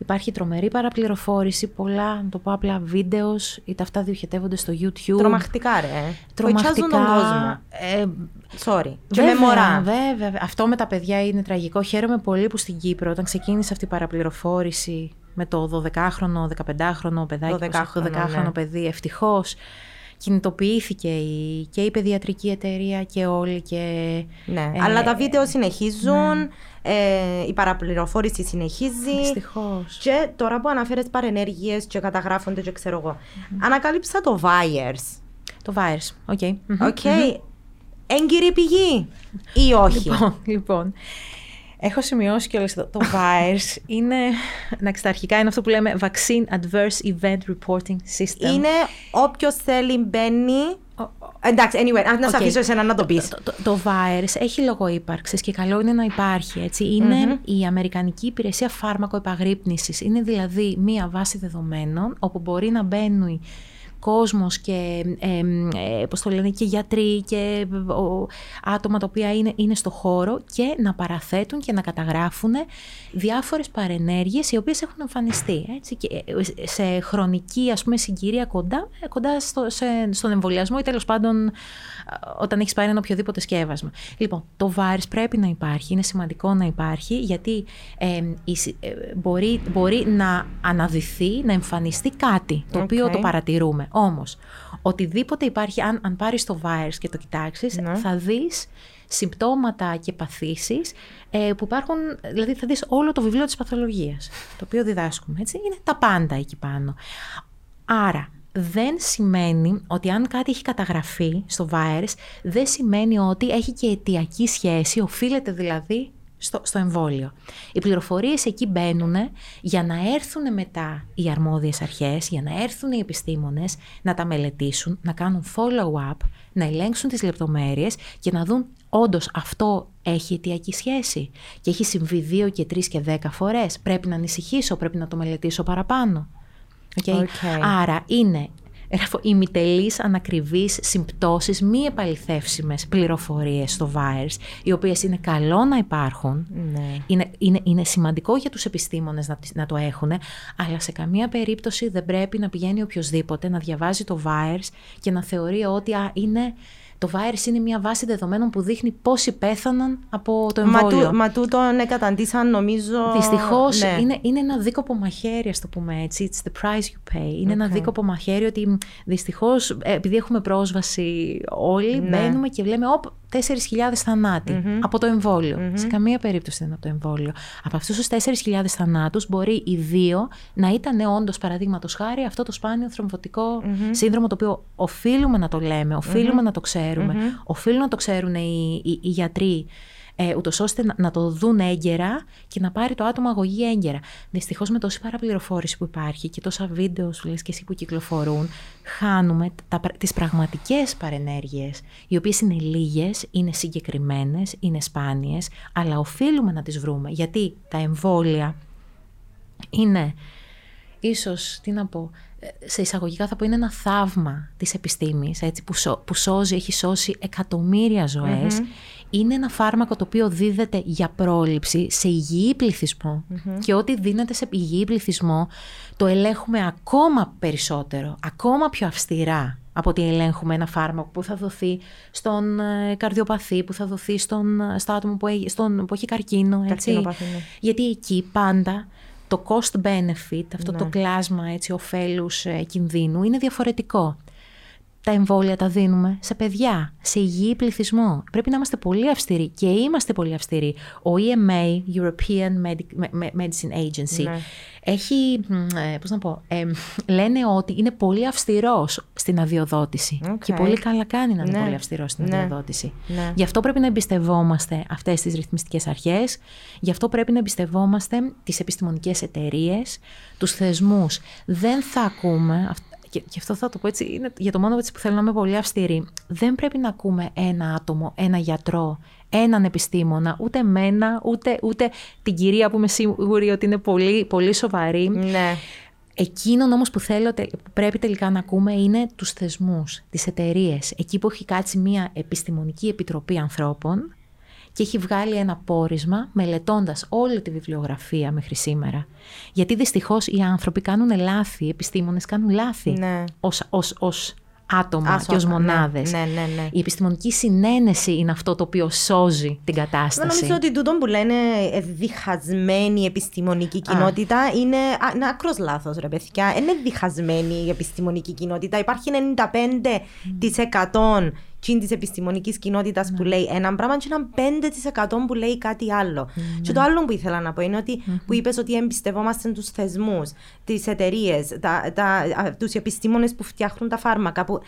υπάρχει τρομερή παραπληροφόρηση, πολλά, να το πω απλά, βίντεο, είτε αυτά διοχετεύονται στο YouTube. Τρομακτικά, Τρομακτικά. Τον κόσμο. Και με μωρά. Βέβαια. Αυτό με τα παιδιά είναι τραγικό. Χαίρομαι πολύ που στην Κύπρο, όταν ξεκίνησε αυτή η παραπληροφόρηση με το 12χρονο, 15χρονο παιδάκι, το 12χρονο παιδί, ευτυχώς κινητοποιήθηκε και η παιδιατρική εταιρεία και όλοι. Αλλά τα βίντεο συνεχίζουν. Η παραπληροφόρηση συνεχίζει. Δυστυχώς. Και τώρα που αναφέρεις παρενέργειες και καταγράφονται και ξέρω εγώ, ανακάλυψα το VAERS. Το VAERS, έγκυρη πηγή ή όχι? Λοιπόν, έχω σημειώσει κιόλας εδώ. Το VAERS είναι, αρχικά είναι αυτό που λέμε Vaccine Adverse Event Reporting System. Είναι όποιος θέλει μπαίνει Εντάξει, anyway, αν να σε αφήσω εσένα να το πεις. Το VAERS έχει λόγο ύπαρξης και καλό είναι να υπάρχει, έτσι. Είναι η Αμερικανική Υπηρεσία Φάρμακο Επαγρύπνησης. Είναι δηλαδή μία βάση δεδομένων όπου μπορεί να μπαίνουν κόσμος και, πώς το λένε, και γιατροί και άτομα τα οποία είναι στο χώρο και να παραθέτουν και να καταγράφουν διάφορες παρενέργειες οι οποίες έχουν εμφανιστεί, έτσι, και σε χρονική, ας πούμε, συγκυρία κοντά στον εμβολιασμό ή τέλος πάντων όταν έχεις πάρει ένα οποιοδήποτε σκεύασμα. Λοιπόν, το VAERS πρέπει να υπάρχει, είναι σημαντικό να υπάρχει, γιατί μπορεί να αναδυθεί, να εμφανιστεί κάτι το οποίο το παρατηρούμε. Όμως, οτιδήποτε υπάρχει, αν πάρεις το VAERS και το κοιτάξεις, θα δεις συμπτώματα και παθήσεις που υπάρχουν, δηλαδή θα δεις όλο το βιβλίο της παθολογίας, το οποίο διδάσκουμε, έτσι, είναι τα πάντα εκεί πάνω. Άρα, δεν σημαίνει ότι αν κάτι έχει καταγραφεί στο VAERS, δεν σημαίνει ότι έχει και αιτιακή σχέση, οφείλεται δηλαδή στο εμβόλιο. Οι πληροφορίες εκεί μπαίνουν για να έρθουν μετά οι αρμόδιες αρχές, για να έρθουν οι επιστήμονες να τα μελετήσουν, να κάνουν follow-up, να ελέγξουν τις λεπτομέρειες και να δουν όντως αυτό έχει αιτιακή σχέση και έχει συμβεί 2 και 3 και 10 φορές. Πρέπει να ανησυχήσω, πρέπει να το μελετήσω παραπάνω. Άρα είναι ημιτελείς ανακριβείς συμπτώσεις, μη επαληθεύσιμες πληροφορίες στο VAERS, οι οποίες είναι καλό να υπάρχουν, είναι σημαντικό για τους επιστήμονες να το έχουν, αλλά σε καμία περίπτωση δεν πρέπει να πηγαίνει οποιοδήποτε να διαβάζει το VAERS και να θεωρεί ότι το VAERS είναι μια βάση δεδομένων που δείχνει πόσοι πέθαναν από το εμβόλιο. Μα τούτον καταντήσαν, νομίζω. Δυστυχώς είναι ένα δίκοπο μαχαίρι, ας το πούμε έτσι. It's the price you pay. Είναι ένα δίκοπο μαχαίρι ότι δυστυχώς, επειδή έχουμε πρόσβαση όλοι, μπαίνουμε και λέμε 4.000 θανάτοι από το εμβόλιο. Σε καμία περίπτωση δεν είναι από το εμβόλιο. Από αυτούς τους 4.000 θανάτους μπορεί οι 2 να ήταν όντως, παραδείγματος χάρη, αυτό το σπάνιο θρομβωτικό σύνδρομο, το οποίο οφείλουμε να το λέμε, οφείλουμε να το ξέρουμε. Οφείλουν να το ξέρουν οι γιατροί, ούτως ώστε να το δουν έγκαιρα και να πάρει το άτομο αγωγή έγκαιρα. Δυστυχώς, με τόση παραπληροφόρηση που υπάρχει και τόσα βίντεο, σου λες και εσύ, που κυκλοφορούν, χάνουμε τις πραγματικές παρενέργειες, οι οποίες είναι λίγες, είναι συγκεκριμένες, είναι σπάνιες, αλλά οφείλουμε να τις βρούμε, γιατί τα εμβόλια είναι ίσως, τι να πω, σε εισαγωγικά θα πω, είναι ένα θαύμα της επιστήμης, έτσι, που σώζει, έχει σώσει εκατομμύρια ζωές. Είναι ένα φάρμακο το οποίο δίδεται για πρόληψη σε υγιή πληθυσμό και ό,τι δίνεται σε υγιή πληθυσμό το ελέγχουμε ακόμα περισσότερο, ακόμα πιο αυστηρά από ότι ελέγχουμε ένα φάρμακο που θα δοθεί στον καρδιοπαθή, που θα δοθεί στο άτομο που έχει καρκίνο, έτσι. Γιατί εκεί πάντα το cost-benefit, αυτό το κλάσμα, έτσι, ωφέλους κινδύνου, είναι διαφορετικό. Τα εμβόλια τα δίνουμε σε παιδιά, σε υγιή πληθυσμό. Πρέπει να είμαστε πολύ αυστηροί και είμαστε πολύ αυστηροί. Ο EMA, European Medicine Agency, έχει, πώς να πω, λένε ότι είναι πολύ αυστηρός στην αδειοδότηση. Και πολύ καλά κάνει να είναι πολύ αυστηρός στην αδειοδότηση. Γι' αυτό πρέπει να εμπιστευόμαστε αυτές τις ρυθμιστικές αρχές, γι' αυτό πρέπει να εμπιστευόμαστε τις επιστημονικές εταιρείες, τους θεσμούς. Δεν θα ακούμε. Και αυτό θα το πω έτσι, είναι για το μόνο που θέλω να είμαι πολύ αυστηρή. Δεν πρέπει να ακούμε ένα άτομο, ένα γιατρό, έναν επιστήμονα, ούτε εμένα, ούτε την κυρία που είμαι σίγουρη ότι είναι πολύ, πολύ σοβαρή. Ναι. Εκείνον όμως που πρέπει τελικά να ακούμε είναι τους θεσμούς, τις εταιρείες. Εκεί που έχει κάτσει μια επιστημονική επιτροπή ανθρώπων και έχει βγάλει ένα πόρισμα μελετώντας όλη τη βιβλιογραφία μέχρι σήμερα. Γιατί δυστυχώς οι άνθρωποι κάνουν λάθη, οι επιστήμονες κάνουν λάθη ως άτομα και ως μονάδες. Ναι. Η επιστημονική συνένεση είναι αυτό το οποίο σώζει την κατάσταση. Νομίζω ότι τούτο που λένε διχασμένη επιστημονική κοινότητα είναι άκρος λάθος, ρε παιδιά. Είναι διχασμένη η επιστημονική κοινότητα. Υπάρχει 95% της επιστημονικής κοινότητας που λέει έναν πράγμα και έναν 5% που λέει κάτι άλλο. Και το άλλο που ήθελα να πω είναι ότι που είπες ότι εμπιστευόμαστε τους θεσμούς, τις εταιρείες, τους επιστήμονες που φτιάχνουν τα φάρμακα. Που,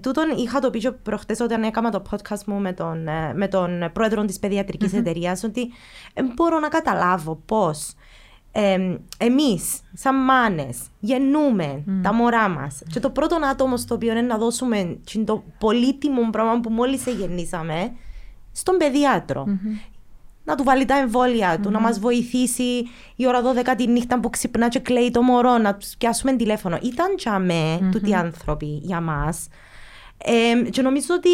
τούτον είχα το πει και προχτές όταν έκανα το podcast μου με τον πρόεδρο της παιδιατρικής εταιρείας, ότι μπορώ να καταλάβω πώς εμείς, σαν μάνες, γεννούμε τα μωρά μας και το πρώτο άτομο στο οποίο είναι να δώσουμε το πολύτιμο πράγμα που μόλις εγεννήσαμε στον παιδιάτρο. Να του βάλει τα εμβόλια του, να μας βοηθήσει η ώρα 12 τη νύχτα που ξυπνά και κλαίει το μωρό, να του πιάσουμε τηλέφωνο. Ήταν για με τούτοι άνθρωποι για μας. Και νομίζω ότι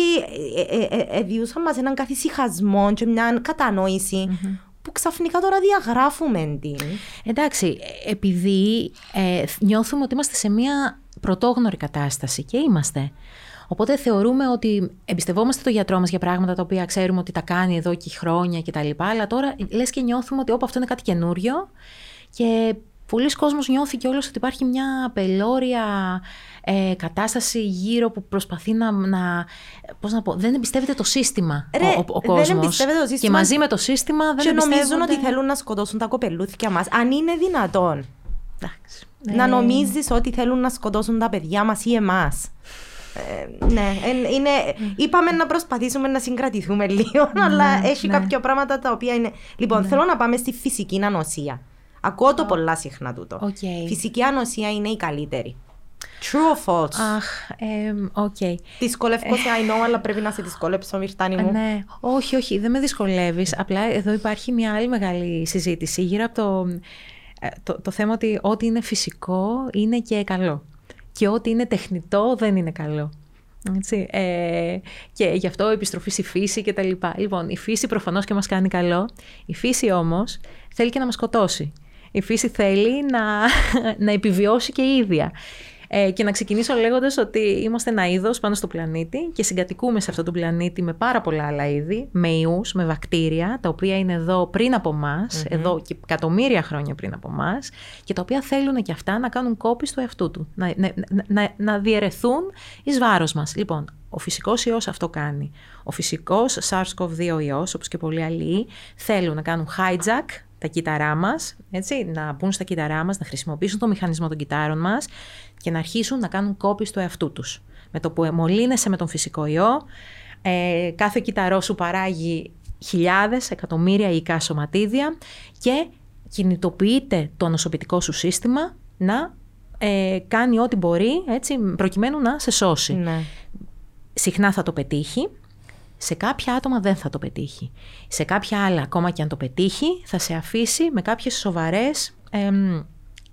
διούσαν μας έναν καθησυχασμό και μια κατανόηση που ξαφνικά τώρα διαγράφουμε την. Εντάξει, επειδή νιώθουμε ότι είμαστε σε μια πρωτόγνωρη κατάσταση και είμαστε. Οπότε θεωρούμε ότι εμπιστευόμαστε τον γιατρό μας για πράγματα τα οποία ξέρουμε ότι τα κάνει εδώ και χρόνια κτλ. Αλλά τώρα λες και νιώθουμε ότι αυτό είναι κάτι καινούριο και πολλοί κόσμος νιώθει κιόλας ότι υπάρχει μια πελώρια κατάσταση γύρω που προσπαθεί να πώς να πω, δεν εμπιστεύεται το σύστημα ο κόσμος. Και μαζί με το σύστημα δεν εμπιστεύονται. Και νομίζουν ότι θέλουν να σκοτώσουν τα κοπελούθηκια μας, αν είναι δυνατόν. Εντάξει. Να νομίζεις ότι θέλουν να σκοτώσουν τα παιδιά μας ή εμάς. Ναι, είναι, είπαμε να προσπαθήσουμε να συγκρατηθούμε λίγο, αλλά έχει κάποια πράγματα τα οποία είναι. Λοιπόν, θέλω να πάμε στη φυσική ανοσία. Ακούω το πολλά συχνά τούτο. Φυσική ανοσία είναι η καλύτερη. True or false? Αχ, δυσκολεύκω σε I know, αλλά πρέπει να σε δυσκολέψω, Μυρτάνη μου. Ναι, όχι, όχι, δεν με δυσκολεύεις. Απλά εδώ υπάρχει μια άλλη μεγάλη συζήτηση γύρω από το θέμα ότι ό,τι είναι φυσικό είναι και καλό. Και ό,τι είναι τεχνητό δεν είναι καλό. Έτσι. Και γι' αυτό επιστροφή στη φύση και τα λοιπά. Λοιπόν, η φύση προφανώς και μας κάνει καλό. Η φύση όμως θέλει και να μας σκοτώσει. Η φύση θέλει να επιβιώσει και η ίδια. Και να ξεκινήσω λέγοντας ότι είμαστε ένα είδος πάνω στο πλανήτη και συγκατοικούμε σε αυτόν τον πλανήτη με πάρα πολλά άλλα είδη, με ιούς, με βακτήρια, τα οποία είναι εδώ πριν από εμάς, εδώ και εκατομμύρια χρόνια πριν από εμάς, και τα οποία θέλουν και αυτά να κάνουν κόπη στο εαυτού του, να διαιρεθούν εις βάρος μας. Λοιπόν, ο φυσικός ιός αυτό κάνει. Ο φυσικός SARS-CoV-2 ιός, όπως και πολλοί άλλοι, θέλουν να κάνουν hijack τα κύτταρά μας, έτσι, να μπουν στα κύτταρά μας, να χρησιμοποιήσουν το μηχανισμό των κυττάρων μας και να αρχίσουν να κάνουν κόπη στο εαυτού τους. Με το που εμολύνεσαι με τον φυσικό ιό, κάθε κύτταρό σου παράγει χιλιάδες, εκατομμύρια ιικά σωματίδια και κινητοποιείται το νοσοποιητικό σου σύστημα να κάνει ό,τι μπορεί, έτσι, προκειμένου να σε σώσει. Ναι. Συχνά θα το πετύχει. Σε κάποια άτομα δεν θα το πετύχει. Σε κάποια άλλα, ακόμα και αν το πετύχει, θα σε αφήσει με κάποιες σοβαρές,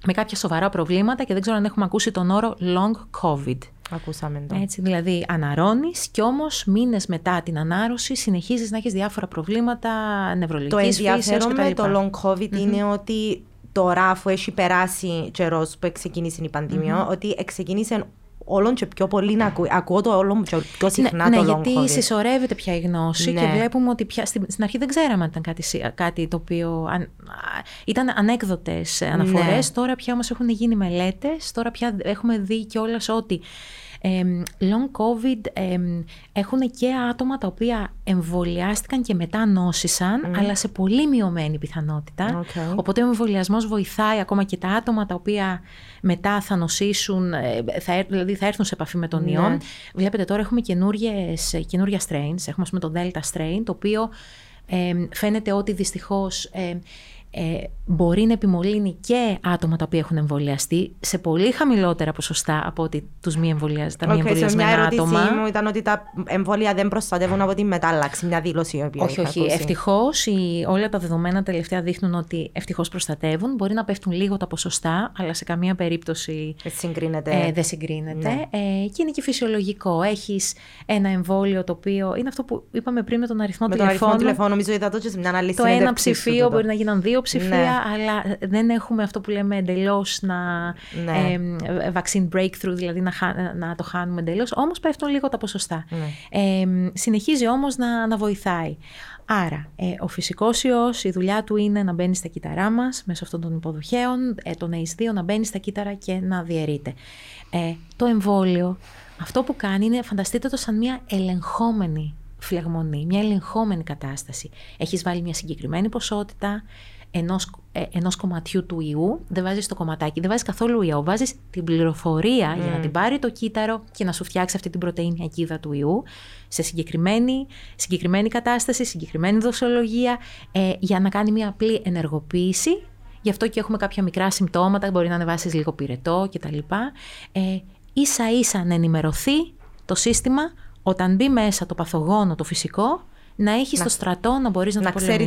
με κάποια σοβαρά προβλήματα και δεν ξέρω αν έχουμε ακούσει τον όρο long covid. Ακούσαμε το. Έτσι, δηλαδή αναρρώνεις και όμως μήνες μετά την ανάρρωση συνεχίζεις να έχεις διάφορα προβλήματα νευρολογικής φύσεως κτλ. Το ενδιαφέρον με το long covid είναι ότι τώρα, αφού έχει περάσει καιρός που ξεκίνησε η πανδημία, ότι ξεκίνησε όλον και πιο πολύ να ακούω το όλο και πιο συχνά το long covid. Ναι, γιατί συσσωρεύεται πια η γνώση και βλέπουμε ότι πια στην αρχή δεν ξέραμε αν ήταν κάτι το οποίο ήταν ανέκδοτες αναφορές. Ναι. Τώρα πια όμως έχουν γίνει μελέτες, τώρα πια έχουμε δει κιόλας ότι long covid έχουν και άτομα τα οποία εμβολιάστηκαν και μετά νόσησαν, αλλά σε πολύ μειωμένη πιθανότητα. Οπότε ο εμβολιασμός βοηθάει ακόμα και τα άτομα τα οποία μετά θα νοσήσουν, δηλαδή θα έρθουν σε επαφή με τον ιό. Βλέπετε τώρα έχουμε καινούργια strains, έχουμε ας πούμε το Delta strain, το οποίο φαίνεται ότι δυστυχώς μπορεί να επιμολύνει και άτομα τα οποία έχουν εμβολιαστεί σε πολύ χαμηλότερα ποσοστά από ότι τους μη εμβολιασμένα άτομα. Μια ερώτησή μου ήταν ότι τα εμβόλια δεν προστατεύουν από τη μετάλλαξη, μια δήλωση η οποία όχι, όχι. Ακούσει. Ευτυχώς, όλα τα δεδομένα τελευταία δείχνουν ότι ευτυχώς προστατεύουν. Μπορεί να πέφτουν λίγο τα ποσοστά, αλλά σε καμία περίπτωση δεν συγκρίνεται. Ναι. Και είναι και φυσιολογικό. Έχεις ένα εμβόλιο το οποίο είναι αυτό που είπαμε πριν με τον αριθμό τηλεφώνου. Νομίζω είδα τότε σε μια ανάλυση. Το ένα ψηφίο μπορεί να γίναν δύο ψηφία, ναι. Αλλά δεν έχουμε αυτό που λέμε εντελώς vaccine breakthrough, δηλαδή να το χάνουμε εντελώς, όμως πέφτουν λίγο τα ποσοστά. Ναι. Συνεχίζει όμως να βοηθάει. Άρα, ο φυσικός ιός, η δουλειά του είναι να μπαίνει στα κύτταρά μας, μέσω αυτών των υποδοχέων, τον ACE2, να μπαίνει στα κύτταρα και να διαιρείται. Το εμβόλιο, αυτό που κάνει είναι, φανταστείτε το σαν μια ελεγχόμενη φλεγμονή, μια ελεγχόμενη κατάσταση. Έχεις βάλει μια συγκεκριμένη ποσότητα ενός κομματιού του ιού, δεν βάζεις το κομματάκι, δεν βάζεις καθόλου ιό, βάζεις την πληροφορία για να την πάρει το κύτταρο και να σου φτιάξει αυτή την πρωτεΐνη ακίδα του ιού σε συγκεκριμένη κατάσταση, συγκεκριμένη δοσολογία, για να κάνει μια απλή ενεργοποίηση γι' αυτό και έχουμε κάποια μικρά συμπτώματα, μπορεί να ανεβάσεις λίγο πυρετό κτλ. Ίσα ίσα να ενημερωθεί το σύστημα, όταν μπει μέσα το παθογόνο, το φυσικό, να έχει στο στρατό να μπορείς να το πολεμήσεις. Να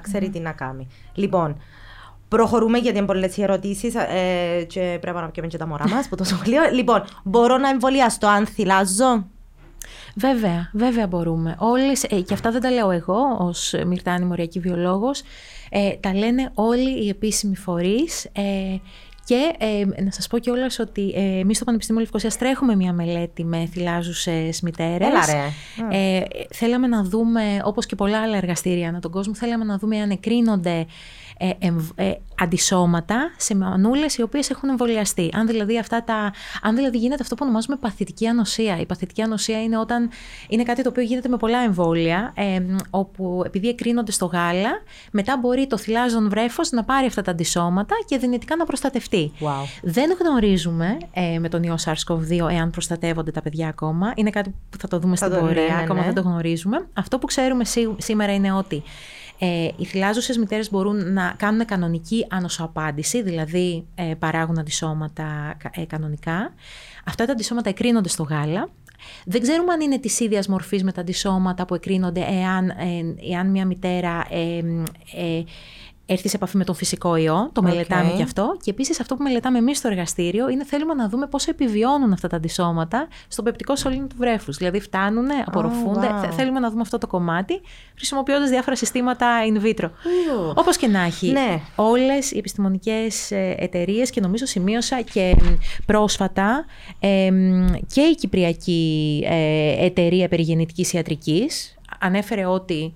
ξέρει τι να κάνει. Λοιπόν, προχωρούμε γιατί είναι πολλές ερωτήσεις και πρέπει να πιούμε και τα μωρά μας που το σχολείο. Λοιπόν, μπορώ να εμβολιαστώ αν θυλάζω? Βέβαια μπορούμε. Και αυτά δεν τα λέω εγώ ως Μυρτάνη Μοριακή βιολόγος, τα λένε όλοι οι επίσημοι φορείς. Και να σας πω κιόλας ότι εμείς στο Πανεπιστήμιο Λευκωσίας τρέχουμε μια μελέτη με θυλάζουσες μητέρες. Θέλαμε να δούμε, όπως και πολλά άλλα εργαστήρια ανά τον κόσμο, θέλαμε να δούμε αν εκρίνονται αντισώματα σε μανούλες οι οποίες έχουν εμβολιαστεί. Αν δηλαδή γίνεται αυτό που ονομάζουμε παθητική ανοσία. Η παθητική ανοσία είναι όταν είναι κάτι το οποίο γίνεται με πολλά εμβόλια, όπου επειδή εκρίνονται στο γάλα, μετά μπορεί το θυλάζον βρέφος να πάρει αυτά τα αντισώματα και δυνητικά να προστατευτεί. Wow. Δεν γνωρίζουμε με τον ιό SARS-CoV-2 εάν προστατεύονται τα παιδιά ακόμα. Είναι κάτι που θα το δούμε στην πορεία. Ακόμα δεν το γνωρίζουμε. Αυτό που ξέρουμε σήμερα είναι ότι οι θυλάζουσες μητέρες μπορούν να κάνουν κανονική ανοσοαπάντηση, δηλαδή παράγουν αντισώματα κανονικά. Αυτά τα αντισώματα εκρίνονται στο γάλα. Δεν ξέρουμε αν είναι της ίδιας μορφής με τα αντισώματα που εκρίνονται εάν μια μητέρα έρθει σε επαφή με τον φυσικό ιό, το μελετάμε και αυτό. Και επίσης αυτό που μελετάμε εμείς στο εργαστήριο είναι θέλουμε να δούμε πώς επιβιώνουν αυτά τα αντισώματα στον πεπτικό σωλήνα του βρέφους. Δηλαδή φτάνουν, απορροφούνται. Θέλουμε να δούμε αυτό το κομμάτι, χρησιμοποιώντας διάφορα συστήματα in vitro. Όπως και να έχει, όλες οι επιστημονικές εταιρείες, και νομίζω σημείωσα και πρόσφατα και η Κυπριακή Εταιρεία Περιγεννητικής Ιατρικής ανέφερε ότι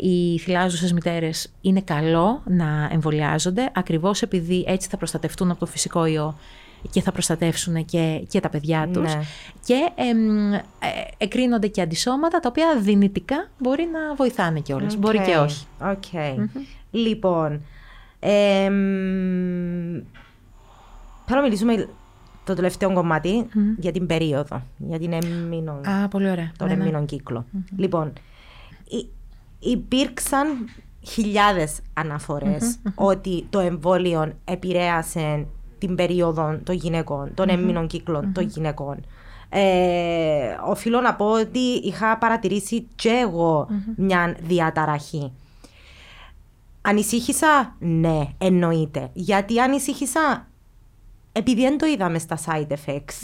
οι θυλάζουσες μητέρες είναι καλό να εμβολιάζονται, ακριβώς επειδή έτσι θα προστατευτούν από το φυσικό ιό και θα προστατεύσουν και τα παιδιά τους. Και εκρίνονται και αντισώματα τα οποία δυνητικά μπορεί να βοηθάνε κιόλας. Μπορεί και όχι. Λοιπόν, θέλω να μιλήσουμε το τελευταίο κομμάτι για την περίοδο, για την εμμήνων, τον εμμήνων κύκλο. Λοιπόν, υπήρξαν χιλιάδες αναφορές ότι το εμβόλιο επηρέασε την περίοδο των γυναικών, των εμμήνων κύκλων των γυναικών. Οφείλω να πω ότι είχα παρατηρήσει και εγώ μια διαταραχή. Ανησύχησα? Ναι, εννοείται. Γιατί ανησύχησα? Επειδή δεν το είδαμε στα side effects.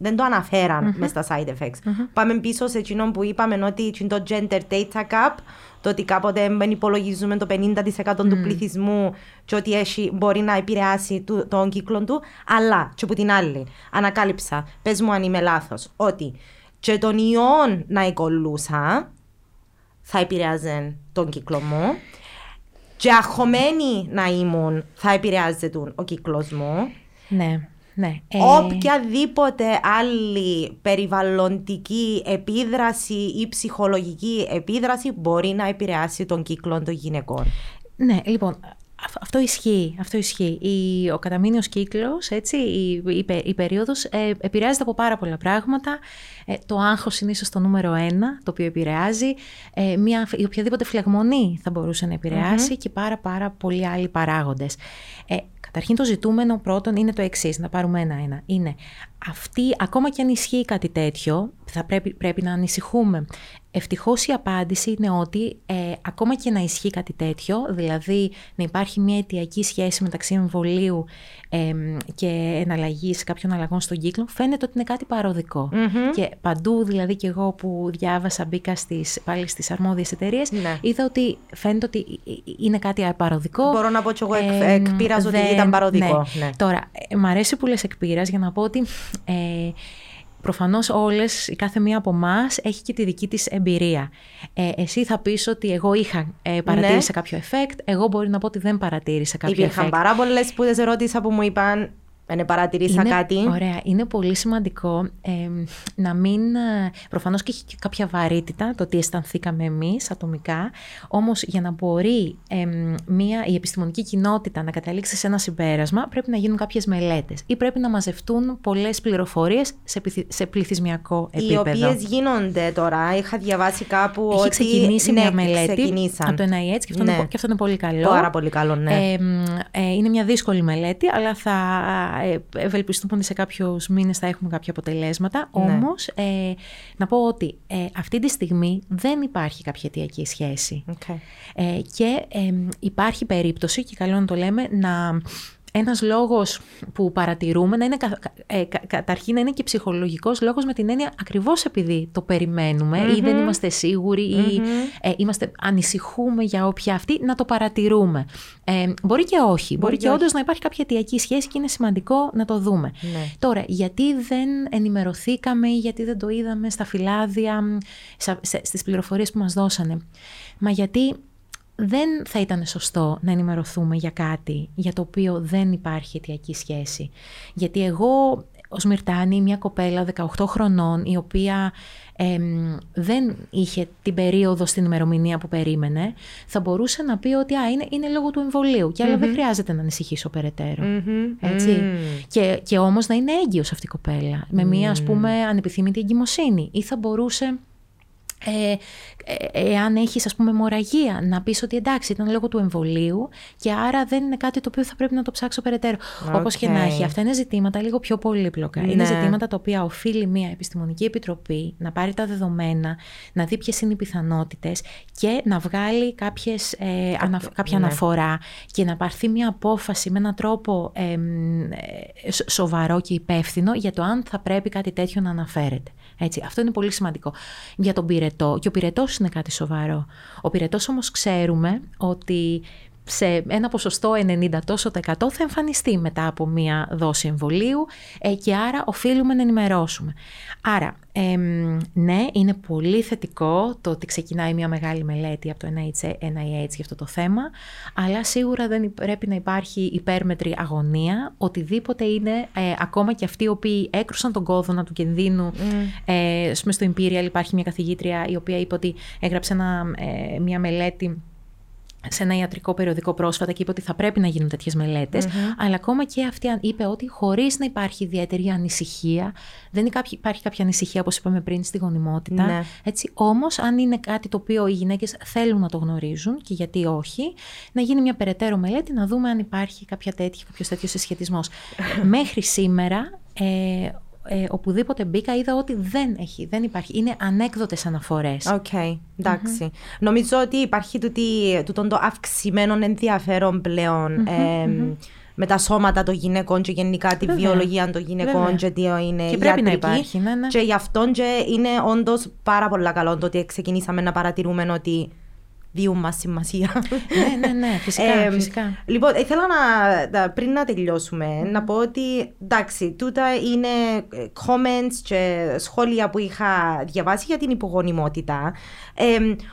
Δεν το αναφέραν μες στα side effects. Πάμε πίσω σε εκείνο που είπαμε ότι το gender data cap, το ότι κάποτε δεν υπολογίζουμε το 50% του πληθυσμού και ότι μπορεί να επηρεάσει τον κύκλο του. Αλλά και από την άλλη, ανακάλυψα, πες μου αν είμαι λάθος, ότι και τον ιόν να εκολούσα θα επηρεάζε τον κύκλο μου. Και αχωμένη να ήμουν, θα επηρεάζεται ο κύκλος μου. Ναι. Οποιαδήποτε άλλη περιβαλλοντική επίδραση ή ψυχολογική επίδραση μπορεί να επηρεάσει τον κύκλο των γυναικών. Ναι, λοιπόν, αυτό ισχύει. Ο καταμήνιος κύκλος, η περίοδος, επηρεάζεται από πάρα πολλά πράγματα. Το άγχος είναι ίσως το νούμερο 1, το οποίο επηρεάζει. Η οποιαδήποτε φλεγμονή θα μπορούσε να επηρεάσει και πάρα πολλοί άλλοι παράγοντες. Καταρχήν το ζητούμενο πρώτον είναι το εξής, να πάρουμε ένα-ένα. Είναι ακόμα και αν ισχύει κάτι τέτοιο, θα πρέπει να ανησυχούμε. Ευτυχώς η απάντηση είναι ότι ακόμα και να ισχύει κάτι τέτοιο, δηλαδή να υπάρχει μια αιτιακή σχέση μεταξύ εμβολίου και εναλλαγής κάποιων αλλαγών στον κύκλο, φαίνεται ότι είναι κάτι παροδικό. Και παντού, δηλαδή και εγώ που διάβασα, μπήκα στις αρμόδιες εταιρείες, είδα ότι φαίνεται ότι είναι κάτι παροδικό. Μπορώ να πω κι εγώ εκπείραζω ότι ήταν παροδικό. Τώρα, μ' αρέσει που λες εκπείρας για να πω ότι... προφανώς όλες, η κάθε μία από εμάς έχει και τη δική της εμπειρία. Εσύ θα πεις ότι εγώ είχα παρατήρησα κάποιο effect, εγώ μπορεί να πω ότι δεν παρατήρησα κάποιο effect. Υπήρχαν πάρα πολλές που δεν ρώτησα που μου είπαν αν παρατηρήσα κάτι. Ωραία. Είναι πολύ σημαντικό να μην... Προφανώς και έχει και κάποια βαρύτητα το τι αισθανθήκαμε εμείς ατομικά, όμως για να μπορεί η επιστημονική κοινότητα να καταλήξει σε ένα συμπέρασμα πρέπει να γίνουν κάποιες μελέτες ή πρέπει να μαζευτούν πολλές πληροφορίες σε πληθυσμιακό επίπεδο. Οι οποίες γίνονται τώρα. Είχα διαβάσει κάπου ότι... Έχει ξεκινήσει μια μελέτη από το NIH και αυτό, ναι, και αυτό είναι πολύ καλό. Πάρα πολύ καλό, ναι. Είναι μια δύσκολη μελέτη, αλλά θα... ευελπιστούμε ότι σε κάποιους μήνες θα έχουμε κάποια αποτελέσματα. Ναι. Όμως, να πω ότι αυτή τη στιγμή δεν υπάρχει κάποια αιτιακή σχέση. Okay. Υπάρχει περίπτωση, και καλό να το λέμε, να... Ένας λόγος που παρατηρούμε να είναι καταρχήν να είναι και ψυχολογικός λόγος, με την έννοια ακριβώς επειδή το περιμένουμε ή δεν είμαστε σίγουροι ή ανησυχούμε για όποια αυτή, να το παρατηρούμε. Μπορεί και όχι. Μπορεί και όντως να υπάρχει κάποια αιτιακή σχέση και είναι σημαντικό να το δούμε. Ναι. Τώρα, γιατί δεν ενημερωθήκαμε ή γιατί δεν το είδαμε στα φυλάδια, στις πληροφορίες που μας δώσανε. Μα γιατί... Δεν θα ήταν σωστό να ενημερωθούμε για κάτι για το οποίο δεν υπάρχει αιτιακή σχέση. Γιατί εγώ ως Μυρτάνη, μια κοπέλα 18 χρονών, η οποία δεν είχε την περίοδο στην ημερομηνία που περίμενε, θα μπορούσε να πει ότι είναι λόγω του εμβολίου και αλλά δεν χρειάζεται να ανησυχήσω περαιτέρω. Έτσι. Και όμως να είναι έγκυος αυτή η κοπέλα, με μια ας πούμε ανεπιθύμητη εγκυμοσύνη, ή θα μπορούσε... εάν έχεις ας πούμε αιμορραγία, να πεις ότι εντάξει ήταν λόγω του εμβολίου και άρα δεν είναι κάτι το οποίο θα πρέπει να το ψάξω περαιτέρω. Okay. Όπως και να έχει, αυτά είναι ζητήματα λίγο πιο πολύπλοκα. Ναι. Είναι ζητήματα τα οποία οφείλει μια επιστημονική επιτροπή να πάρει τα δεδομένα, να δει ποιες είναι οι πιθανότητες και να βγάλει κάποια αναφορά και να πάρθει μια απόφαση με έναν τρόπο σοβαρό και υπεύθυνο για το αν θα πρέπει κάτι τέτοιο να αναφέρεται. Έτσι, αυτό είναι πολύ σημαντικό. Για τον πυρετό, και ο πυρετός είναι κάτι σοβαρό. Ο πυρετός όμως ξέρουμε ότι σε ένα ποσοστό 90% θα εμφανιστεί μετά από μία δόση εμβολίου και άρα οφείλουμε να ενημερώσουμε. Άρα, ναι, είναι πολύ θετικό το ότι ξεκινάει μία μεγάλη μελέτη από το NIH για αυτό το θέμα, αλλά σίγουρα δεν πρέπει να υπάρχει υπέρμετρη αγωνία. Οτιδήποτε είναι, ακόμα και αυτοί οι οποίοι έκρουσαν τον κόδωνα του κινδύνου. Στο Imperial υπάρχει μια καθηγήτρια η οποία είπε ότι έγραψε μια μελέτη σε ένα ιατρικό περιοδικό πρόσφατα και είπε ότι θα πρέπει να γίνουν τέτοιες μελέτες, αλλά ακόμα και αυτή είπε ότι χωρίς να υπάρχει ιδιαίτερη ανησυχία, δεν υπάρχει κάποια ανησυχία όπως είπαμε πριν στη γονιμότητα, έτσι, όμως αν είναι κάτι το οποίο οι γυναίκες θέλουν να το γνωρίζουν και γιατί όχι, να γίνει μια περαιτέρω μελέτη να δούμε αν υπάρχει κάποιος τέτοιος συσχετισμός. Μέχρι σήμερα... οπουδήποτε μπήκα είδα ότι δεν υπάρχει, είναι ανέκδοτες αναφορές. Εντάξει. Νομίζω ότι υπάρχει το αυξημένο ενδιαφέρον πλέον με τα σώματα των γυναικών και γενικά τη βιολογία των γυναικών και τι είναι και πρέπει να υπάρχει, και γι' αυτό και είναι όντως πάρα πολύ καλό το ότι ξεκινήσαμε να παρατηρούμε ότι διούμας σημασία. Ναι, φυσικά. Λοιπόν, ήθελα πριν να τελειώσουμε, να πω ότι εντάξει, τούτα είναι comments και σχόλια που είχα διαβάσει για την υπογονιμότητα,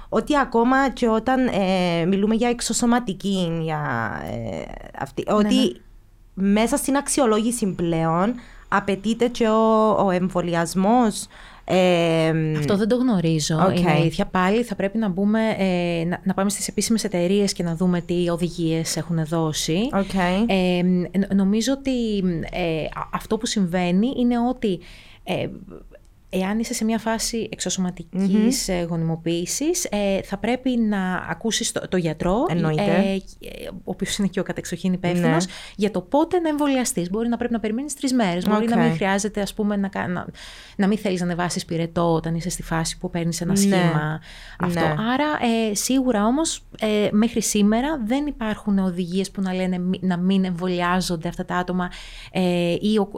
ότι ακόμα και όταν μιλούμε για εξωσωματική, ότι μέσα στην αξιολόγηση πλέον απαιτείται και ο εμβολιασμός. Αυτό δεν το γνωρίζω, είναι αλήθεια. Πάλι θα πρέπει να μπούμε, να πάμε στις επίσημες εταιρείες και να δούμε τι οδηγίες έχουν δώσει. Νομίζω ότι αυτό που συμβαίνει είναι ότι εάν είσαι σε μια φάση εξωσωματικής γονιμοποίησης, θα πρέπει να ακούσεις το γιατρό, ο οποίος είναι και ο κατεξοχήν υπεύθυνος, για το πότε να εμβολιαστείς. Μπορεί να πρέπει να περιμένεις 3 μέρες, μπορεί να μην χρειάζεται, ας πούμε, να μην θέλεις να ανεβάσεις πυρετό όταν είσαι στη φάση που παίρνεις ένα σχήμα. Άρα, σίγουρα όμως, μέχρι σήμερα δεν υπάρχουν οδηγίες που να λένε να μην εμβολιάζονται αυτά τα άτομα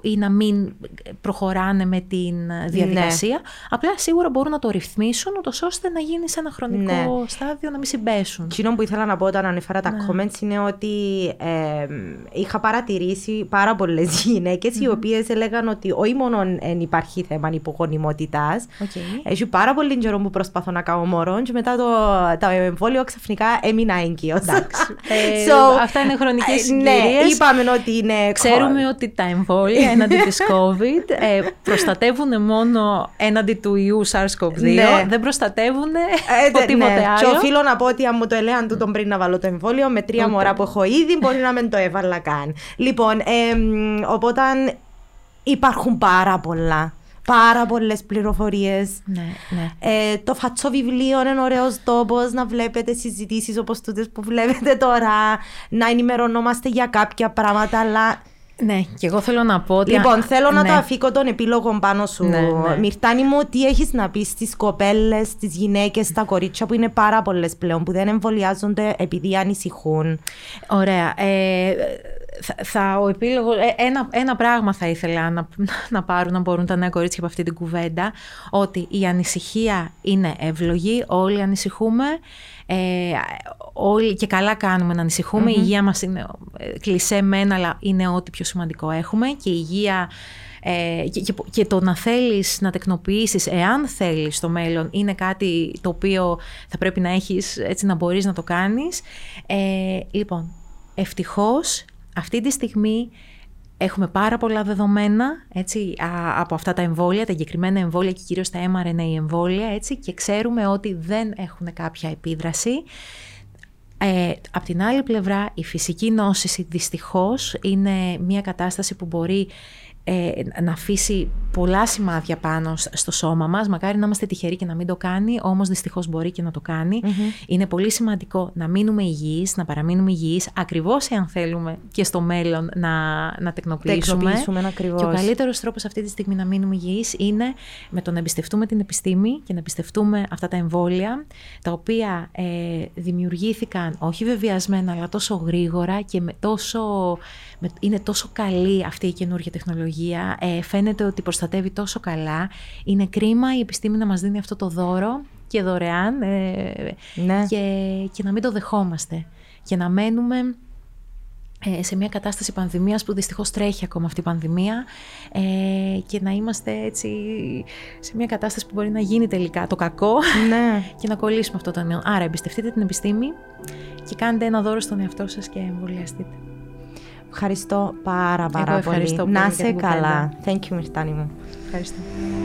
ή να μην προχωράνε με την διαδικασία διαδικασία. Ναι. Απλά σίγουρα μπορούν να το ρυθμίσουν, ούτως ώστε να γίνει σε ένα χρονικό στάδιο, να μην συμπέσουν. Κοινό που ήθελα να πω όταν ανέφερα τα comments είναι ότι είχα παρατηρήσει πάρα πολλές γυναίκες οι οποίες έλεγαν ότι όχι μόνο υπάρχει θέμα υπογονιμότητας. Okay. Έχει πάρα πολύ καιρό που προσπαθώ να κάνω μωρό και μετά το εμβόλιο ξαφνικά έμεινα έγκυος. Αυτά είναι χρονικές συγκυρίες. Ξέρουμε ότι τα εμβόλια έναντι της COVID προστατεύουν μόνο έναντι του ιού SARS-CoV-2, δεν προστατεύουν τίποτε άλλο. Και οφείλω να πω ότι αν μου το ελέγαν τούτον πριν να βάλω το εμβόλιο, με 3 μωρά που έχω ήδη μπορεί να μην το έβαλα καν. Λοιπόν, οπότε υπάρχουν πάρα πολλές πληροφορίες. Το φατσό βιβλίο είναι ωραίος τόπος να βλέπετε συζητήσεις όπως τούτες που βλέπετε τώρα, να ενημερωνόμαστε για κάποια πράγματα, αλλά... Ναι, και εγώ θέλω να πω ότι... Λοιπόν, θέλω να το αφήκω τον επίλογο πάνω σου. Μυρτάνη μου, τι έχεις να πεις στις κοπέλες, στις γυναίκες, στα κορίτσια που είναι πάρα πολλές πλέον, που δεν εμβολιάζονται επειδή ανησυχούν? Ωραία. Ο επίλογο, ένα πράγμα θα ήθελα να πάρουν, να μπορούν τα νέα κορίτσια από αυτή την κουβέντα, ότι η ανησυχία είναι εύλογη, όλοι ανησυχούμε, όλοι και καλά κάνουμε να ανησυχούμε, η υγεία μας είναι κλισέ μεν, αλλά είναι ό,τι πιο σημαντικό έχουμε, και η υγεία... Και το να θέλεις να τεκνοποιήσεις, εάν θέλεις στο μέλλον, είναι κάτι το οποίο θα πρέπει να έχεις, έτσι να μπορείς να το κάνεις. Λοιπόν, ευτυχώς αυτή τη στιγμή έχουμε πάρα πολλά δεδομένα, έτσι, από αυτά τα εμβόλια, τα εγκεκριμένα εμβόλια και κυρίως τα mRNA εμβόλια, έτσι, και ξέρουμε ότι δεν έχουν κάποια επίδραση. Απ' την άλλη πλευρά, η φυσική νόσηση δυστυχώς είναι μια κατάσταση που μπορεί να αφήσει πολλά σημάδια πάνω στο σώμα μας. Μακάρι να είμαστε τυχεροί και να μην το κάνει, όμως δυστυχώς μπορεί και να το κάνει. Είναι πολύ σημαντικό να μείνουμε υγιείς, να παραμείνουμε υγιείς, ακριβώς εάν θέλουμε και στο μέλλον να τεκνοποιήσουμε. Και ο καλύτερος τρόπος αυτή τη στιγμή να μείνουμε υγιείς είναι με το να εμπιστευτούμε την επιστήμη και να εμπιστευτούμε αυτά τα εμβόλια, τα οποία δημιουργήθηκαν όχι βεβαιασμένα, αλλά τόσο γρήγορα και είναι τόσο καλή αυτή η καινούργια τεχνολογία. Φαίνεται ότι προστατεύει τόσο καλά. Είναι κρίμα η επιστήμη να μας δίνει αυτό το δώρο και δωρεάν και να μην το δεχόμαστε και να μένουμε σε μια κατάσταση πανδημίας που δυστυχώς τρέχει ακόμα αυτή η πανδημία, και να είμαστε έτσι σε μια κατάσταση που μπορεί να γίνει τελικά το κακό και να κολλήσουμε αυτό το νέο. Άρα εμπιστευτείτε την επιστήμη και κάντε ένα δώρο στον εαυτό σας και εμβολιαστείτε. Ευχαριστώ πάρα πολύ. Να είσαι καλά. Thank you, Mirtani μου. Ευχαριστώ.